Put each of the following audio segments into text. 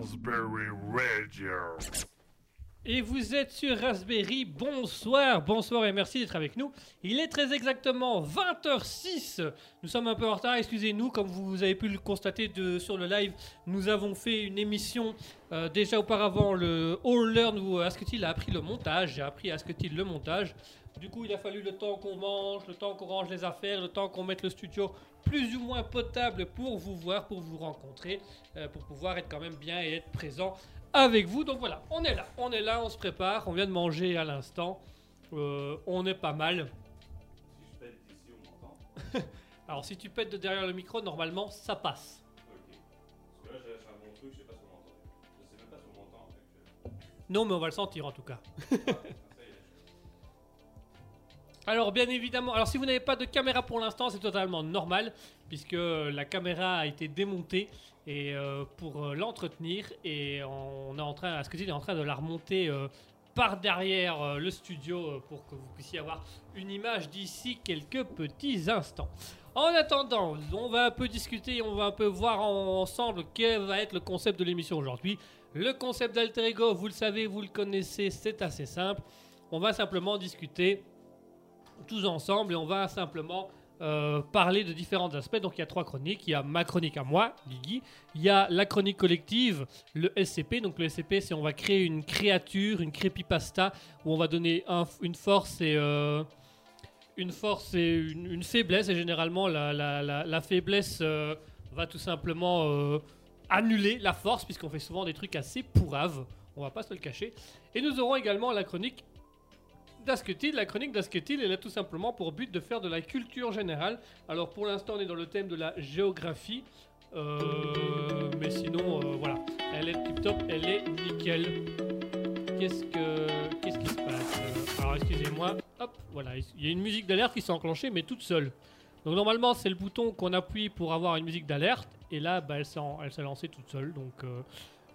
Raspberry Radio. Et vous êtes sur Raspberry, bonsoir, bonsoir et merci d'être avec nous. Il est très exactement 20h06, nous sommes un peu en retard, excusez-nous, comme vous avez pu le constater sur le live, nous avons fait une émission déjà auparavant, le All Learn où Askétil a appris le montage, j'ai appris à Askétil le montage. Du coup il a fallu le temps qu'on mange, le temps qu'on range les affaires, le temps qu'on mette le studio plus ou moins potable pour vous voir, pour vous rencontrer, pour pouvoir être quand même bien et être présent avec vous. Donc voilà, on est là, on se prépare, on vient de manger à l'instant, on est pas mal. Si je pète d'ici, on m'entend. Alors si tu pètes de derrière le micro, normalement ça passe. Ok, parce que là j'ai un bon truc, je sais pas si on m'entend. Je sais même pas si on m'entend en fait. Non mais on va le sentir en tout cas. Alors bien évidemment, alors si vous n'avez pas de caméra pour l'instant, c'est totalement normal puisque la caméra a été démontée et pour l'entretenir et on est en train, Askétil est en train de la remonter par derrière le studio pour que vous puissiez avoir une image d'ici quelques petits instants. En attendant, on va un peu discuter, on va un peu voir ensemble quel va être le concept de l'émission aujourd'hui. Le concept d'Alter Ego, vous le savez, vous le connaissez, c'est assez simple. On va simplement discuter tous ensemble et on va simplement parler de différents aspects. Donc il y a trois chroniques, il y a ma chronique à moi, Guigui, il y a la chronique collective, le SCP. Donc le SCP c'est on va créer une créature, une creepypasta où on va donner une force et une faiblesse et généralement la faiblesse va tout simplement annuler la force puisqu'on fait souvent des trucs assez pourraves, on va pas se le cacher. Et nous aurons également la chronique d'Askétil. La chronique d'Askétil, elle a tout simplement pour but de faire de la culture générale. Alors pour l'instant, on est dans le thème de la géographie. Mais sinon, voilà. Elle est tip-top, elle est nickel. Qu'est-ce qui se passe? Alors excusez-moi. Hop, voilà. Il y a une musique d'alerte qui s'est enclenchée, mais toute seule. Donc normalement, c'est le bouton qu'on appuie pour avoir une musique d'alerte. Et là, bah, elle s'est lancée toute seule. Donc...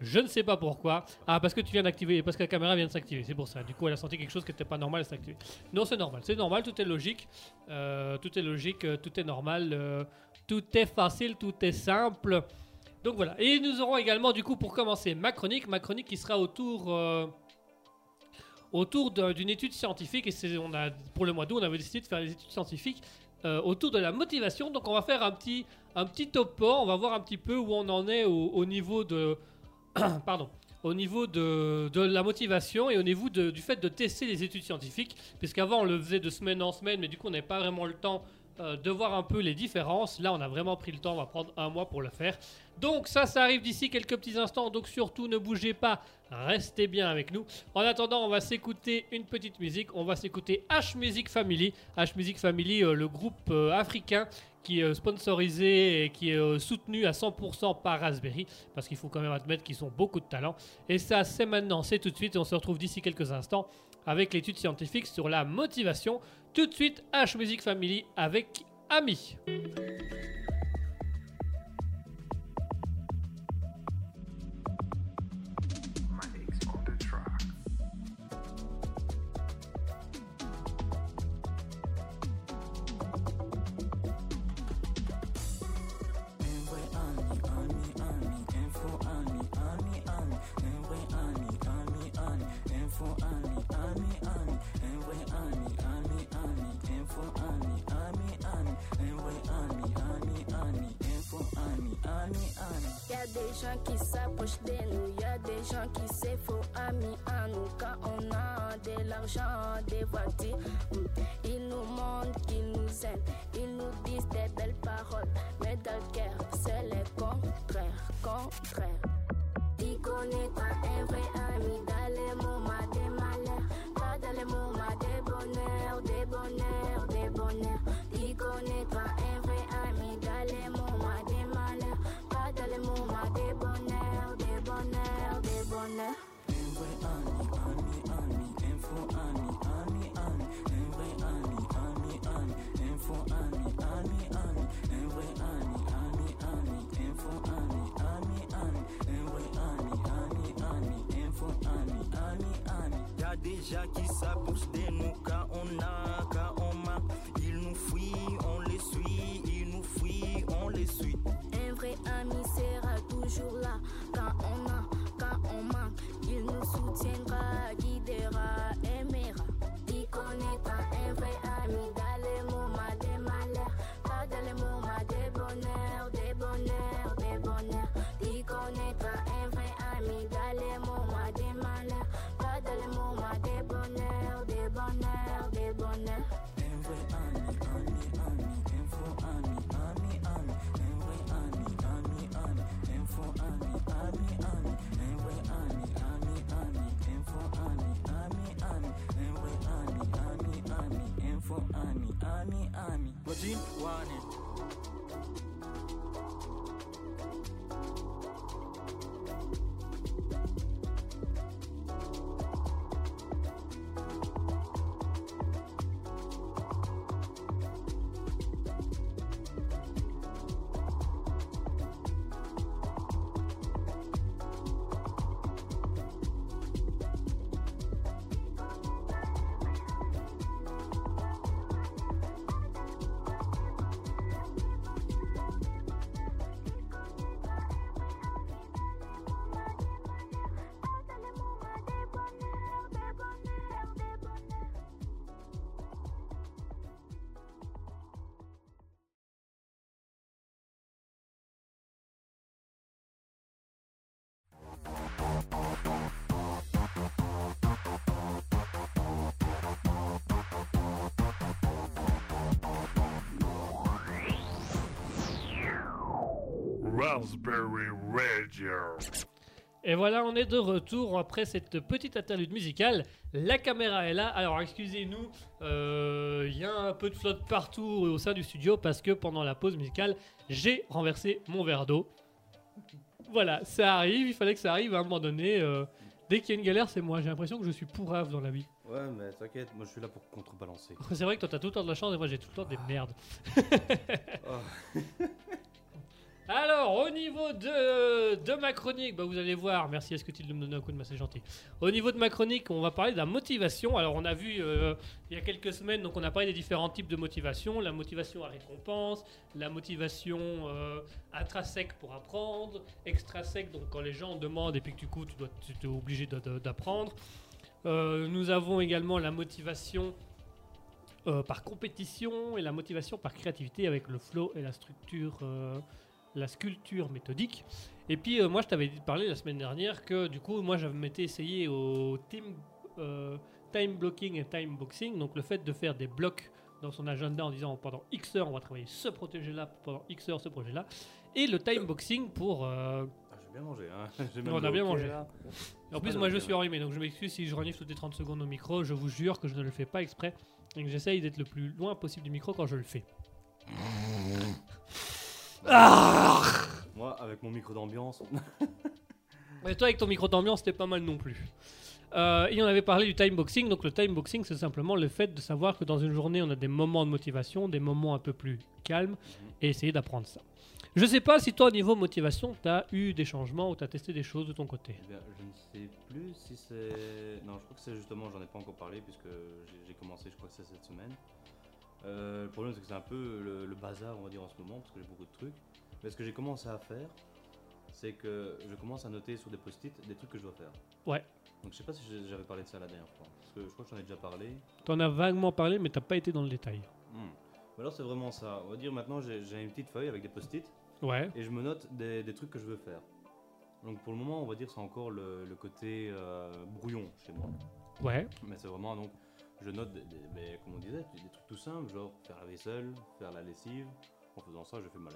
je ne sais pas pourquoi. Ah, parce que tu viens d'activer, parce que la caméra vient de s'activer, c'est pour ça. Du coup, elle a senti quelque chose qui n'était pas normal, elle s'est activée. Non, c'est normal, tout est logique. Tout est logique, tout est normal, tout est facile, tout est simple. Donc voilà. Et nous aurons également, du coup, pour commencer, ma chronique qui sera autour d'une étude scientifique. Et pour le mois d'août, on avait décidé de faire des études scientifiques autour de la motivation. Donc on va faire un petit topo, on va voir un petit peu où on en est au niveau de... Pardon, au niveau de la motivation et au niveau du fait de tester les études scientifiques, puisqu'avant on le faisait de semaine en semaine, mais du coup on n'avait pas vraiment le temps de voir un peu les différences. Là on a vraiment pris le temps, on va prendre un mois pour le faire. Donc ça arrive d'ici quelques petits instants, donc surtout ne bougez pas, restez bien avec nous. En attendant, on va s'écouter une petite musique, on va s'écouter H-Music Family. H-Music Family, le groupe africain qui est sponsorisé et qui est soutenu à 100% par Raspberry, parce qu'il faut quand même admettre qu'ils ont beaucoup de talent. Et ça, c'est maintenant, c'est tout de suite, et on se retrouve d'ici quelques instants avec l'étude scientifique sur la motivation. Tout de suite, H-Music Family avec Ami. Y'a des gens qui s'approchent de nous, y'a des gens qui se font amis à nous. Quand on a de l'argent, des voitures, ils nous montrent qu'ils nous aiment, ils nous disent des belles paroles, mais dans le cœur, c'est le contraire. Dis qu'on n'est pas un vrai ami dans les moments des malheurs, pas dans les moments des bonheurs, des bonheurs, des bonheurs. Dis qu'on n'est pas un vrai ami dans les moments des malheurs, pas dans les moments des bonheurs, des bonheurs, des bonheurs. Un vrai ami, un faux ami, ami, un faux ami, un vrai ami, un faux ami. Y'a des gens qui s'approchent de nous quand on a. Ils nous fuient, on les suit, ils nous fuient, on les suit. Un vrai ami sera tout. toujours là quand on a, quand on manque. Il nous soutiendra, guidera, aimera. Il connaît un vrai ami dans les moments des malheurs, pas dans les moments des bonheurs, des bonheurs, des bonheurs. Il connaît un vrai ami dans les moments des malheurs, pas dans les moments des bonheurs, des bonheurs, des bonheurs. Un vrai ami, ami. What do you want it? Et voilà, on est de retour après cette petite interlude musicale. La caméra est là. Alors, excusez-nous, y a un peu de flotte partout au sein du studio parce que pendant la pause musicale, j'ai renversé mon verre d'eau. Voilà, ça arrive. Il fallait que ça arrive à un moment donné. Dès qu'il y a une galère, c'est moi. J'ai l'impression que je suis pourrave dans la vie. Ouais, mais t'inquiète, moi je suis là pour contrebalancer. C'est vrai que toi, t'as tout le temps de la chance et moi, j'ai tout le temps des merdes. Oh. Alors, au niveau de ma chronique, bah vous allez voir, merci Askétil de me donner un coup de main, c'est gentil. Au niveau de ma chronique, on va parler de la motivation. Alors, on a vu il y a quelques semaines, donc on a parlé des différents types de motivation. La motivation à récompense, la motivation intrinsèque pour apprendre, extrinsèque, donc quand les gens demandent et puis que du coup, tu es obligé d'apprendre. Nous avons également la motivation par compétition et la motivation par créativité avec le flow et la structure... la sculpture méthodique. Et puis moi je t'avais parlé la semaine dernière que du coup moi je m'étais essayé au time blocking et time boxing, donc le fait de faire des blocs dans son agenda en disant pendant X heures on va travailler ce projet là, pendant X heures ce projet là, et le time boxing pour... Ah, j'ai bien mangé, hein. On a bien mangé. En plus moi je suis enrhumé, donc je m'excuse si je renifle toutes les 30 secondes au micro, je vous jure que je ne le fais pas exprès, et que j'essaye d'être le plus loin possible du micro quand je le fais. Ah, moi, avec mon micro d'ambiance... Et toi, avec ton micro d'ambiance, t'es pas mal non plus. Et on avait parlé du time boxing. Donc le time boxing, c'est simplement le fait de savoir que dans une journée, on a des moments de motivation, des moments un peu plus calmes, et essayer d'apprendre ça. Je sais pas si toi, au niveau motivation, t'as eu des changements ou t'as testé des choses de ton côté. Eh bien, je ne sais plus si c'est... Non, je crois que c'est justement, j'en ai pas encore parlé, puisque j'ai commencé, je crois que c'est cette semaine. Le problème c'est que c'est un peu le bazar on va dire en ce moment parce que j'ai beaucoup de trucs, mais ce que j'ai commencé à faire c'est que je commence à noter sur des post-it des trucs que je dois faire. Ouais. Donc je sais pas si j'avais parlé de ça la dernière fois, parce que je crois que j'en ai déjà parlé. T'en as vaguement parlé mais t'as pas été dans le détail. Mais alors c'est vraiment ça, on va dire maintenant j'ai une petite feuille avec des post-it. Ouais. Et je me note des trucs que je veux faire. Donc pour le moment on va dire c'est encore le côté brouillon chez moi. Ouais. Mais c'est vraiment donc... Je note, mais comme on disait, des trucs tout simples, genre faire la vaisselle, faire la lessive. En faisant ça, je fais ma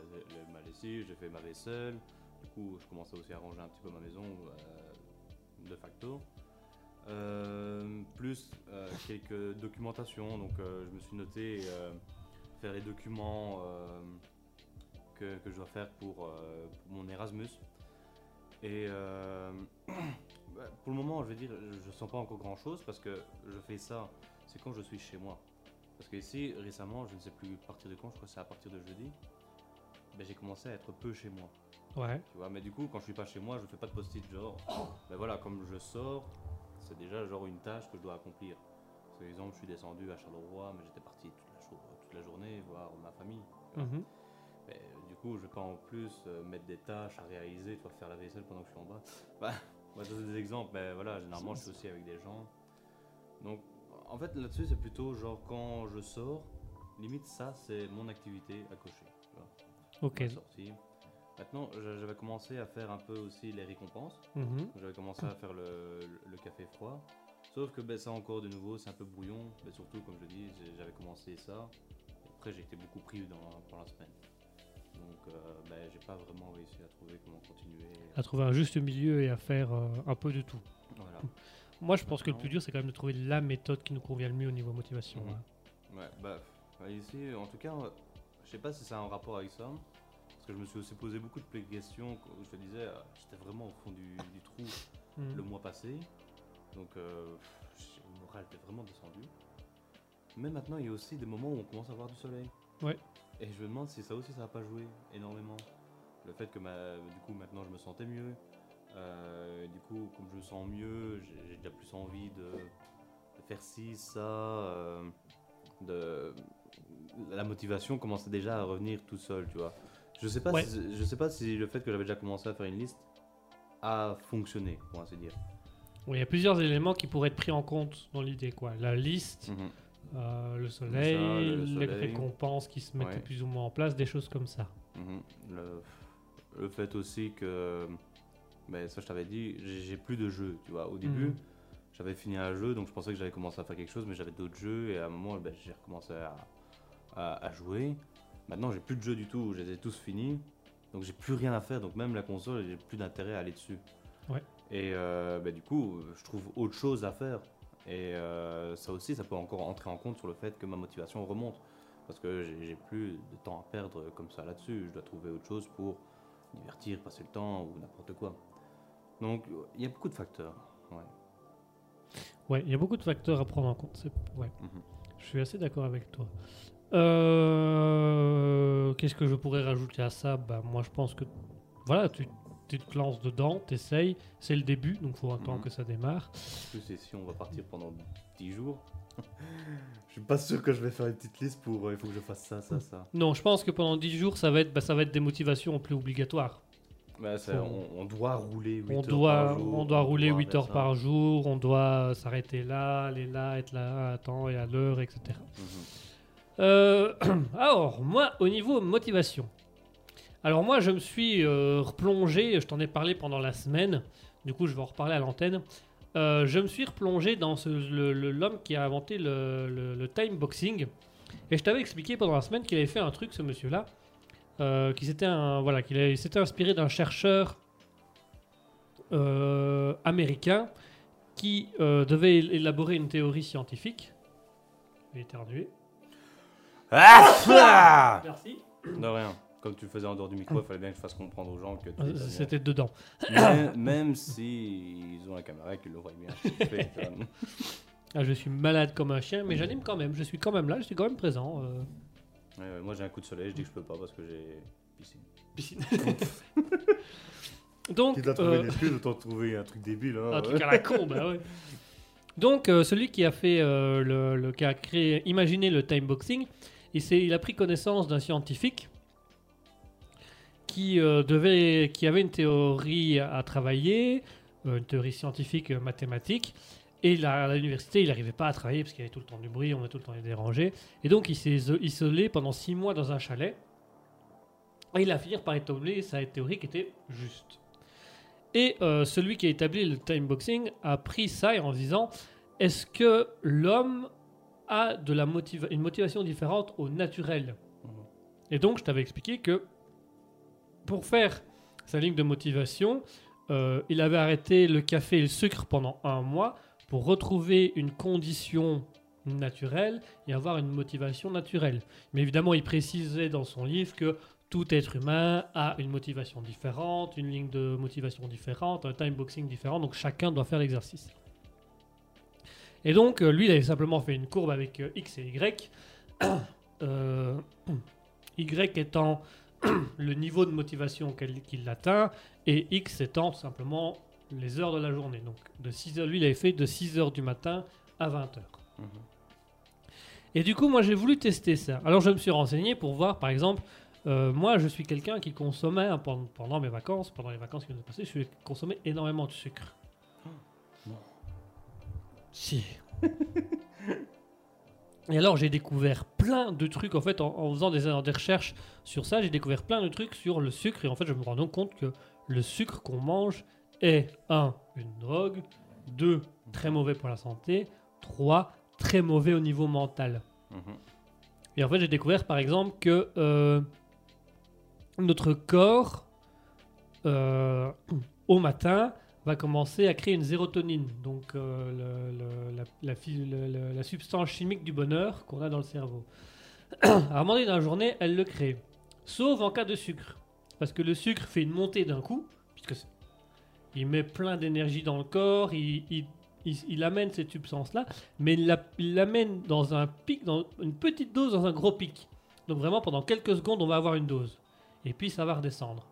lessive, je fais ma vaisselle. Du coup, je commençais aussi à ranger un petit peu ma maison, de facto. Plus quelques documentations, donc je me suis noté faire les documents que je dois faire pour mon Erasmus. Et pour le moment, je veux dire, je sens pas encore grand chose parce que je fais ça, c'est quand je suis chez moi. Parce que ici, récemment, je ne sais plus à partir de quand, je crois que c'est à partir de jeudi, ben j'ai commencé à être peu chez moi. Ouais. Tu vois, mais du coup, quand je suis pas chez moi, je fais pas de post-it, genre, ben voilà, comme je sors, c'est déjà genre une tâche que je dois accomplir. Par exemple, je suis descendu à Charleroi, mais j'étais parti toute la journée voir ma famille. Mm-hmm. Mais, du coup, je vais pas en plus mettre des tâches à réaliser, tu vas faire la vaisselle pendant que je suis en bas. Bah, moi, ça c'est des exemples, mais voilà, généralement, je suis aussi avec des gens. Donc, en fait, là-dessus, c'est plutôt genre quand je sors, limite, ça, c'est mon activité à cocher. Voilà. Ok. Sortie. Maintenant, j'avais commencé à faire un peu aussi les récompenses. J'avais commencé à faire le café froid. Sauf que ben, ça encore de nouveau, c'est un peu brouillon. Mais surtout, comme je dis, j'avais commencé ça. Après, j'ai été beaucoup pris pendant la semaine. Donc, ben, j'ai pas vraiment réussi à trouver comment continuer. À trouver un juste milieu et à faire un peu de tout. Voilà. Moi, je pense que le plus dur, c'est quand même de trouver la méthode qui nous convient le mieux au niveau motivation. Ouais, bah, ici, en tout cas, je sais pas si ça a un rapport avec ça. Parce que je me suis aussi posé beaucoup de questions. Je te disais, j'étais vraiment au fond du trou le mois passé. Donc, le moral était vraiment descendu. Mais maintenant, il y a aussi des moments où on commence à avoir du soleil. Ouais. Et je me demande si ça aussi, ça n'a pas joué énormément. Le fait que, du coup, maintenant, je me sentais mieux. Du coup, comme je me sens mieux, j'ai déjà plus envie de faire ci, ça. La motivation commençait déjà à revenir tout seul, tu vois. Je sais pas si le fait que j'avais déjà commencé à faire une liste a fonctionné, pour ainsi dire. Oui, il y a plusieurs éléments qui pourraient être pris en compte dans l'idée, quoi. La liste, le soleil, les récompenses qui se mettaient plus ou moins en place, des choses comme ça. Le fait aussi que, mais ça je t'avais dit, j'ai plus de jeux, tu vois. Au début, j'avais fini un jeu, donc je pensais que j'avais commencé à faire quelque chose, mais j'avais d'autres jeux, et à un moment, ben, j'ai recommencé à jouer. Maintenant, j'ai plus de jeux du tout, je les ai tous finis, donc j'ai plus rien à faire, donc même la console, j'ai plus d'intérêt à aller dessus. Ouais. Et bah, du coup, je trouve autre chose à faire. Et ça aussi, ça peut encore entrer en compte sur le fait que ma motivation remonte. Parce que j'ai plus de temps à perdre comme ça là-dessus. Je dois trouver autre chose pour divertir, passer le temps ou n'importe quoi. Donc, il y a beaucoup de facteurs. Ouais, il y a beaucoup de facteurs à prendre en compte. Je suis assez d'accord avec toi. Qu'est-ce que je pourrais rajouter à ça? Bah, moi, je pense que voilà, tu te lances dedans, t'essayes, c'est le début, donc il faut attendre que ça démarre. En plus, et si on va partir pendant 10 jours, je suis pas sûr que je vais faire une petite liste pour il faut que je fasse ça, ça, ça. Non, je pense que pendant 10 jours, ça va être des motivations plus obligatoires. Bah, on doit rouler 8 heures par jour. On doit rouler 8 heures par jour, on doit s'arrêter là, aller là, être là à temps et à l'heure, etc. Alors, moi, au niveau motivation. Alors moi, je me suis replongé, je t'en ai parlé pendant la semaine, du coup je vais en reparler à l'antenne. Je me suis replongé dans l'homme qui a inventé le time boxing. Et je t'avais expliqué pendant la semaine qu'il avait fait un truc, ce monsieur-là, qu'il s'était inspiré d'un chercheur américain qui devait élaborer une théorie scientifique. J'ai éternué. Ah, merci. De rien. Comme tu le faisais en dehors du micro, il fallait bien que je fasse comprendre aux gens que... C'était dedans. Même s'ils ont la caméra et qu'ils le voient bien. Je suis malade comme un chien, mais j'anime quand même. Je suis quand même là, je suis quand même présent. Moi, j'ai un coup de soleil, je dis que je peux pas parce que j'ai piscine. Donc, tu dois trouver des trucs, autant trouver un truc débile. Hein, un truc à la con, bah ouais. Donc, celui qui a fait qui a créé, imaginé le time boxing, il a pris connaissance d'un scientifique qui avait une théorie à travailler, une théorie scientifique mathématique, et à l'université, il n'arrivait pas à travailler parce qu'il y avait tout le temps du bruit, on était tout le temps dérangé, et donc il s'est isolé pendant 6 mois dans un chalet, et il a fini par établir sa théorie qui était juste. Et celui qui a établi le time boxing a pris ça et en disant, est-ce que l'homme a une motivation différente au naturel? Et donc je t'avais expliqué que pour faire sa ligne de motivation, il avait arrêté le café et le sucre pendant 1 mois pour retrouver une condition naturelle et avoir une motivation naturelle. Mais évidemment, il précisait dans son livre que tout être humain a une motivation différente, une ligne de motivation différente, un time boxing différent, donc chacun doit faire l'exercice. Et donc, lui, il avait simplement fait une courbe avec X et Y. Y étant le niveau de motivation qu'il atteint, et X étant tout simplement les heures de la journée. Donc, lui, il avait fait de 6h du matin à 20h. Et du coup, moi, j'ai voulu tester ça. Alors, je me suis renseigné pour voir, par exemple, Moi, je suis quelqu'un qui consommait, hein, pendant mes vacances, pendant les vacances qui viennent de passer, je consommais énormément de sucre. Non. Si. Et alors, j'ai découvert plein de trucs, en fait, en faisant des recherches sur ça, j'ai découvert plein de trucs sur le sucre, et en fait, je me rends donc compte que le sucre qu'on mange est, 1, une drogue, 2, très mauvais pour la santé, 3, très mauvais au niveau mental. Mmh. Et en fait, j'ai découvert, par exemple, que notre corps, au matin, va commencer à créer une sérotonine, donc la substance chimique du bonheur qu'on a dans le cerveau. À un moment donné dans la journée, elle le crée. Sauf en cas de sucre. Parce que le sucre fait une montée d'un coup, puisque il met plein d'énergie dans le corps, il amène cette substance-là, mais il l'amène dans un pic, dans une petite dose, dans un gros pic. Donc vraiment, pendant quelques secondes, on va avoir une dose. Et puis, ça va redescendre.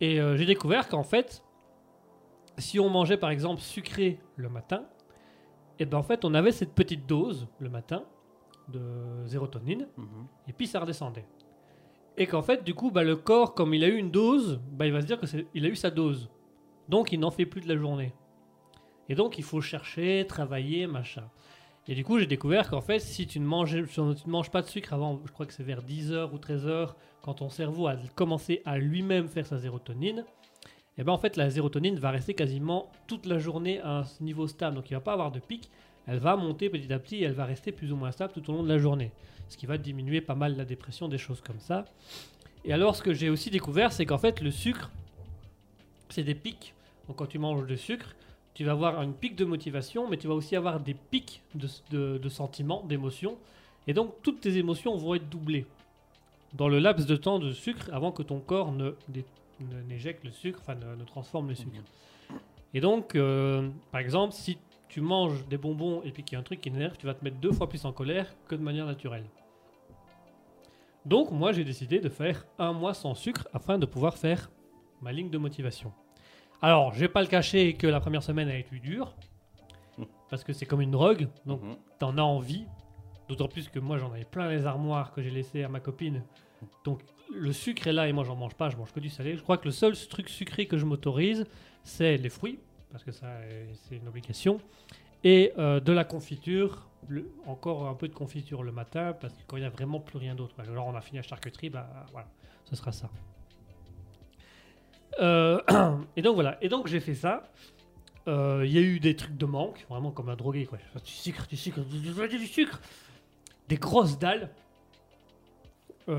Et j'ai découvert qu'en fait, si on mangeait, par exemple, sucré le matin, et ben en fait, on avait cette petite dose le matin de sérotonine, et puis ça redescendait. Et qu'en fait, du coup, bah, le corps, comme il a eu une dose, bah, il va se dire qu'il a eu sa dose. Donc, il n'en fait plus de la journée. Et donc, il faut chercher, travailler, machin. Et du coup, j'ai découvert qu'en fait, si tu ne manges pas de sucre avant, je crois que c'est vers 10h ou 13h, quand ton cerveau a commencé à lui-même faire sa sérotonine, et bien en fait, la sérotonine va rester quasiment toute la journée à un niveau stable. Donc, il ne va pas avoir de pic. Elle va monter petit à petit et elle va rester plus ou moins stable tout au long de la journée. Ce qui va diminuer pas mal la dépression, des choses comme ça. Et alors, ce que j'ai aussi découvert, c'est qu'en fait, le sucre, c'est des pics. Donc, quand tu manges de sucre, tu vas avoir une pique de motivation, mais tu vas aussi avoir des pics de sentiments, d'émotions. Et donc, toutes tes émotions vont être doublées dans le laps de temps de sucre avant que ton corps n'éjecte le sucre, enfin, ne transforme le sucre. Et donc, par exemple, si tu manges des bonbons et puis qu'il y a un truc qui t'énerve, tu vas te mettre 2 fois plus en colère que de manière naturelle. Donc, moi, j'ai décidé de faire 1 mois sans sucre afin de pouvoir faire ma ligne de motivation. Alors, je vais pas le cacher que la première semaine a été dure, parce que c'est comme une drogue, donc t'en as envie, d'autant plus que moi j'en avais plein les armoires que j'ai laissées à ma copine, donc le sucre est là et moi j'en mange pas, je mange que du salé. Je crois que le seul truc sucré que je m'autorise, c'est les fruits, parce que ça c'est une obligation, et de la confiture, encore un peu de confiture le matin, parce que quand il n'y a vraiment plus rien d'autre, alors on a fini la charcuterie, bah voilà, ce sera ça. Et donc voilà, et donc j'ai fait ça. Il y a eu des trucs de manque, vraiment comme un drogué quoi. Du sucre, des grosses dalles. Et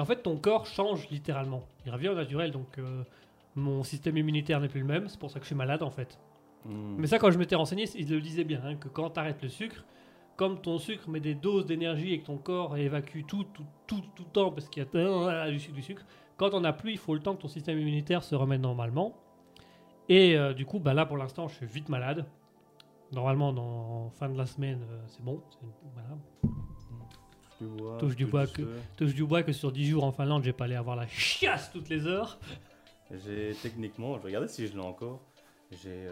en fait, ton corps change littéralement. Il revient au naturel, donc mon système immunitaire n'est plus le même. C'est pour ça que je suis malade en fait. Mais ça, quand je m'étais renseigné, ils le disaient bien hein, que quand t'arrêtes le sucre, comme ton sucre met des doses d'énergie et que ton corps évacue tout le temps parce qu'il y a du sucre. Quand on n'a plus, il faut le temps que ton système immunitaire se remette normalement. Et du coup, bah là, pour l'instant, je suis vite malade. Normalement, dans fin de la semaine, c'est bon. Voilà. Touche du bois que sur 10 jours en Finlande, j'ai pas allé avoir la chiasse toutes les heures. J'ai techniquement, je regardais si je l'ai encore, j'ai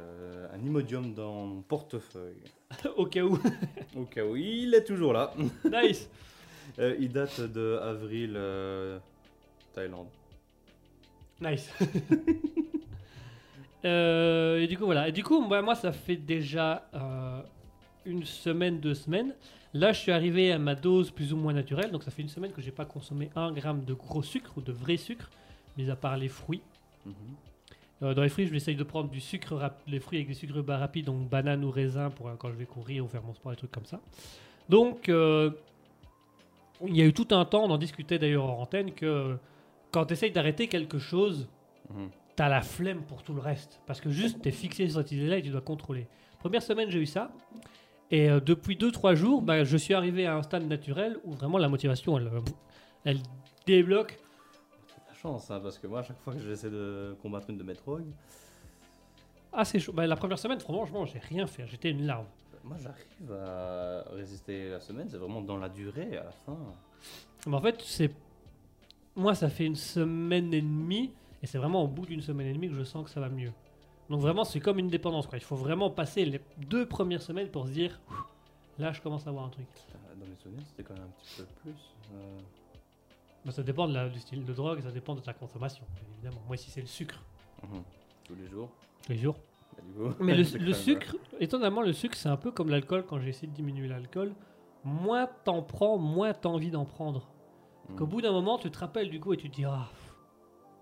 un Imodium dans mon portefeuille. Au cas où. Au cas où, il est toujours là. Nice. Il date de avril... Thaïlande. Nice. Et du coup voilà. Et du coup moi ça fait déjà 2 semaines. Là je suis arrivé à ma dose plus ou moins naturelle. Donc ça fait 1 semaine que j'ai pas consommé 1 gramme de gros sucre ou de vrai sucre, mis à part les fruits. Dans les fruits je vais essayer de prendre du sucre les fruits avec des sucres rapides, donc banane ou raisin pour quand je vais courir ou faire mon sport, des trucs comme ça. Donc il y a eu tout un temps, on en discutait d'ailleurs en antenne, que quand tu essayes d'arrêter quelque chose, t'as la flemme pour tout le reste. Parce que juste, t'es fixé sur cette idée-là et tu dois contrôler. Première semaine, j'ai eu ça. Et depuis 2-3 jours, bah, je suis arrivé à un stade naturel où vraiment la motivation, elle débloque. C'est de la chance, hein, parce que moi, à chaque fois que j'essaie de combattre une de mes drogues... Ah, c'est chaud. Bah, la première semaine, franchement, j'ai rien fait. J'étais une larve. Moi, j'arrive à résister la semaine. C'est vraiment dans la durée, à la fin. Mais en fait, c'est... Moi, ça fait 1 semaine et demie, et c'est vraiment au bout d'1 semaine et demie que je sens que ça va mieux. Donc vraiment, c'est comme une dépendance, quoi. Il faut vraiment passer les 2 premières semaines pour se dire, là, je commence à voir un truc. Dans mes souvenirs, c'était quand même un petit peu plus. Bah, ça dépend de du style de drogue, ça dépend de ta consommation, évidemment. Moi, si c'est le sucre. Mmh. Tous les jours. Tous les jours. Bah, du coup, mais le sucre, étonnamment, le sucre, c'est un peu comme l'alcool. Quand j'essaie de diminuer l'alcool, moins t'en prends, moins t'as envie d'en prendre. Mmh. Qu'au bout d'un moment, tu te rappelles du goût et tu te dis, ah,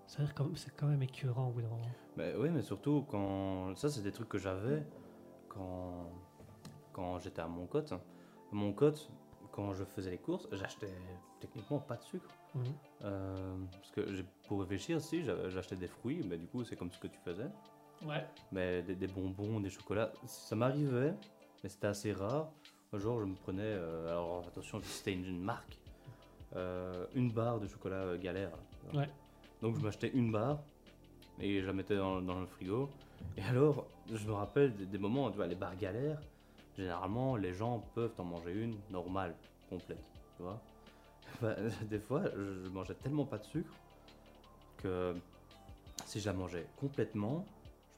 ça veut dire que c'est quand même écœurant au bout d'un moment. Mais oui, mais surtout, quand ça, c'est des trucs que j'avais quand j'étais à Montcotte. Montcotte, quand je faisais les courses, j'achetais techniquement pas de sucre. Mmh. Parce que pour réfléchir, si j'achetais des fruits, mais du coup, c'est comme ce que tu faisais. Ouais. Mais des bonbons, des chocolats, ça m'arrivait, mais c'était assez rare. Genre, je me prenais, alors attention, c'était une marque, une barre de chocolat galère. Là. Ouais. Donc, je m'achetais une barre et je la mettais dans le frigo. Et alors, je me rappelle des moments, tu vois, les barres galères, généralement, les gens peuvent en manger une normale, complète, tu vois. Bah, des fois, je mangeais tellement pas de sucre que si je la mangeais complètement,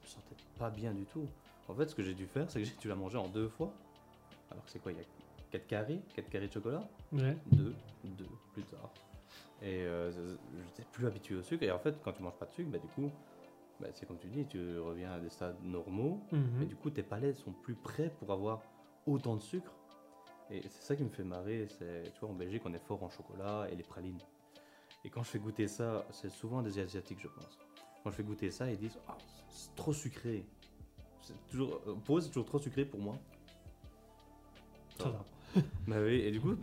je me sentais pas bien du tout. En fait, ce que j'ai dû faire, c'est que j'ai dû la manger en deux fois. Alors que c'est quoi, il y a 4 carrés de chocolat. Ouais. Deux plus tard. Et j'étais plus habitué au sucre. Et en fait, quand tu manges pas de sucre, bah, du coup, bah, c'est comme tu dis, tu reviens à des stades normaux. Mm-hmm. Et du coup, tes palais sont plus prêts pour avoir autant de sucre. Et c'est ça qui me fait marrer, c'est, tu vois, en Belgique, on est fort en chocolat et les pralines. Et quand je fais goûter ça, c'est souvent des Asiatiques, je pense. Quand je fais goûter ça, ils disent, oh, c'est trop sucré. Pour eux, c'est toujours trop sucré, pour moi. Ça va. Bah oui, et du coup,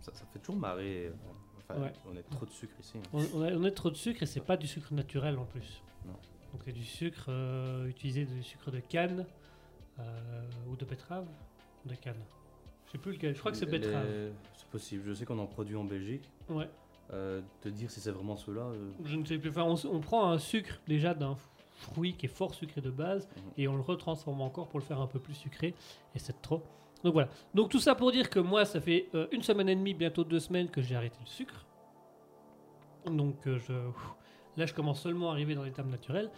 ça fait toujours marrer. Enfin, ouais. On a trop de sucre ici. On a trop de sucre et c'est pas du sucre naturel en plus. Non. Donc c'est du sucre utilisé, du sucre de canne ou de betterave, de canne. Je sais plus lequel, je crois que c'est betterave. C'est possible, je sais qu'on en produit en Belgique. Ouais. Te dire si c'est vraiment cela. Je ne sais plus. Enfin, on prend un sucre déjà d'un fruit qui est fort sucré de base et on le retransforme encore pour le faire un peu plus sucré et c'est trop. Donc voilà. Donc tout ça pour dire que moi, ça fait 1 semaine et demie, bientôt 2 semaines que j'ai arrêté le sucre. Donc là, je commence seulement à arriver dans les tables naturelles.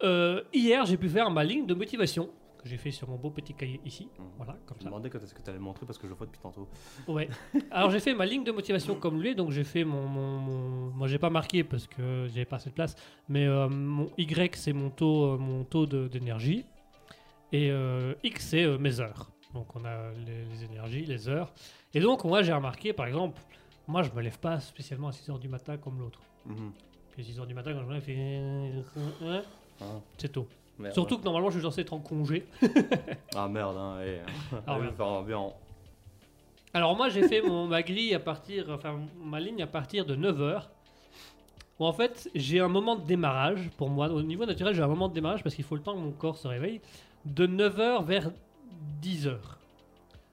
Hier, j'ai pu faire ma ligne de motivation. J'ai fait sur mon beau petit cahier ici. Mmh. Voilà, comme ça. Je me demandais quand est-ce que tu allais le montrer parce que je le vois depuis tantôt. Ouais. Alors j'ai fait ma ligne de motivation comme lui, donc j'ai fait moi j'ai pas marqué parce que j'avais pas assez de place, mais mon Y c'est mon taux d'énergie et X c'est mes heures. Donc on a les énergies, les heures. Et donc moi j'ai remarqué par exemple, moi je me lève pas spécialement à 6h du matin comme l'autre. Mmh. Puis 6h du matin quand je me lève, je fais... Ah. C'est tôt. Merde. Surtout que normalement je suis censé être en congé. Ah merde, hein, ouais. Ah, merde. Faire bien. Alors moi j'ai fait ma grille à partir, enfin ma ligne à partir de 9h. Bon, en fait j'ai un moment de démarrage pour moi, au niveau naturel j'ai un moment de démarrage parce qu'il faut le temps que mon corps se réveille, de 9h vers 10h.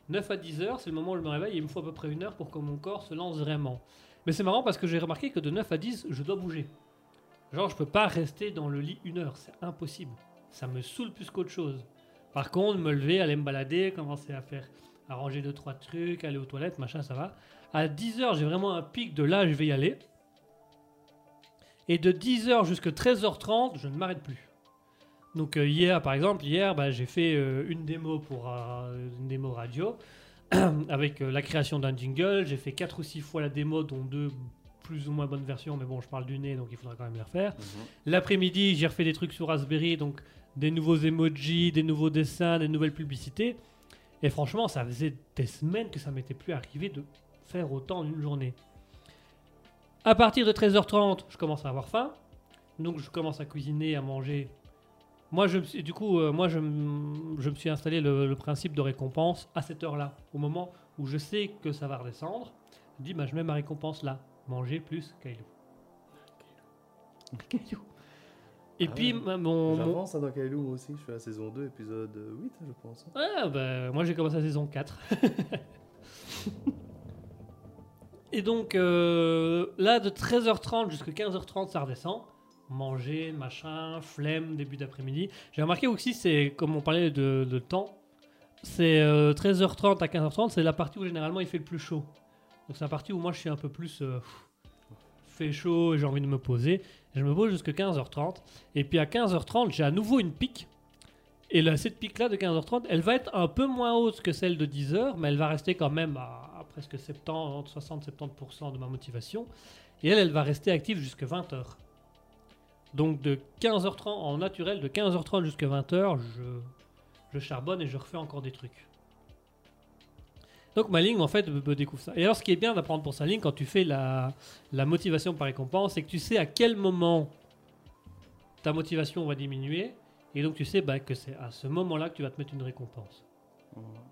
9 à 10h c'est le moment où je me réveille et il me faut à peu près 1 heure pour que mon corps se lance vraiment. Mais c'est marrant parce que j'ai remarqué que de 9 à 10 je dois bouger. Genre je peux pas rester dans le lit 1 heure, c'est impossible. Ça me saoule plus qu'autre chose. Par contre, me lever, aller me balader, commencer à ranger 2-3 trucs, aller aux toilettes, machin, ça va. À 10h, j'ai vraiment un pic de là, je vais y aller. Et de 10h jusqu'à 13h30, je ne m'arrête plus. Donc hier, par exemple, bah, j'ai fait une démo radio avec la création d'un jingle. J'ai fait 4 ou 6 fois la démo, dont 2... plus ou moins bonne version, mais bon, je parle du nez, donc il faudra quand même les refaire. Mm-hmm. L'après-midi, j'ai refait des trucs sur Raspberry, donc des nouveaux emojis, des nouveaux dessins, des nouvelles publicités. Et franchement, ça faisait des semaines que ça m'était plus arrivé de faire autant en une journée. À partir de 13h30, je commence à avoir faim, donc je commence à cuisiner, à manger. Moi, je me suis installé le principe de récompense à cette heure-là, au moment où je sais que ça va redescendre. Je dis, bah, je mets ma récompense là. Manger plus Kailou. Kailou. Et puis, ouais. J'avance dans Kailou, moi aussi. Je suis à la saison 2, épisode 8, je pense. Ah, bah, moi, j'ai commencé la saison 4. Et donc, là, de 13h30 jusqu'à 15h30, ça redescend. Manger, machin, flemme, début d'après-midi. J'ai remarqué aussi, c'est comme on parlait de temps, c'est 13h30 à 15h30, c'est la partie où, généralement, il fait le plus chaud. Donc c'est la partie où moi je suis un peu plus fait chaud et j'ai envie de me poser. Et je me pose jusqu'à 15h30. Et puis à 15h30, j'ai à nouveau une pique. Et là, cette pique-là de 15h30, elle va être un peu moins haute que celle de 10h, mais elle va rester quand même à presque 70, 60-70% de ma motivation. Et elle, elle va rester active jusqu'à 20h. Donc de 15h30 en naturel, de 15h30 jusqu'à 20h, je charbonne et je refais encore des trucs. Donc ma ligne en fait me découvre ça. Et alors ce qui est bien d'apprendre pour sa ligne quand tu fais la motivation par récompense, c'est que tu sais à quel moment ta motivation va diminuer. Et donc tu sais bah, que c'est à ce moment-là que tu vas te mettre une récompense.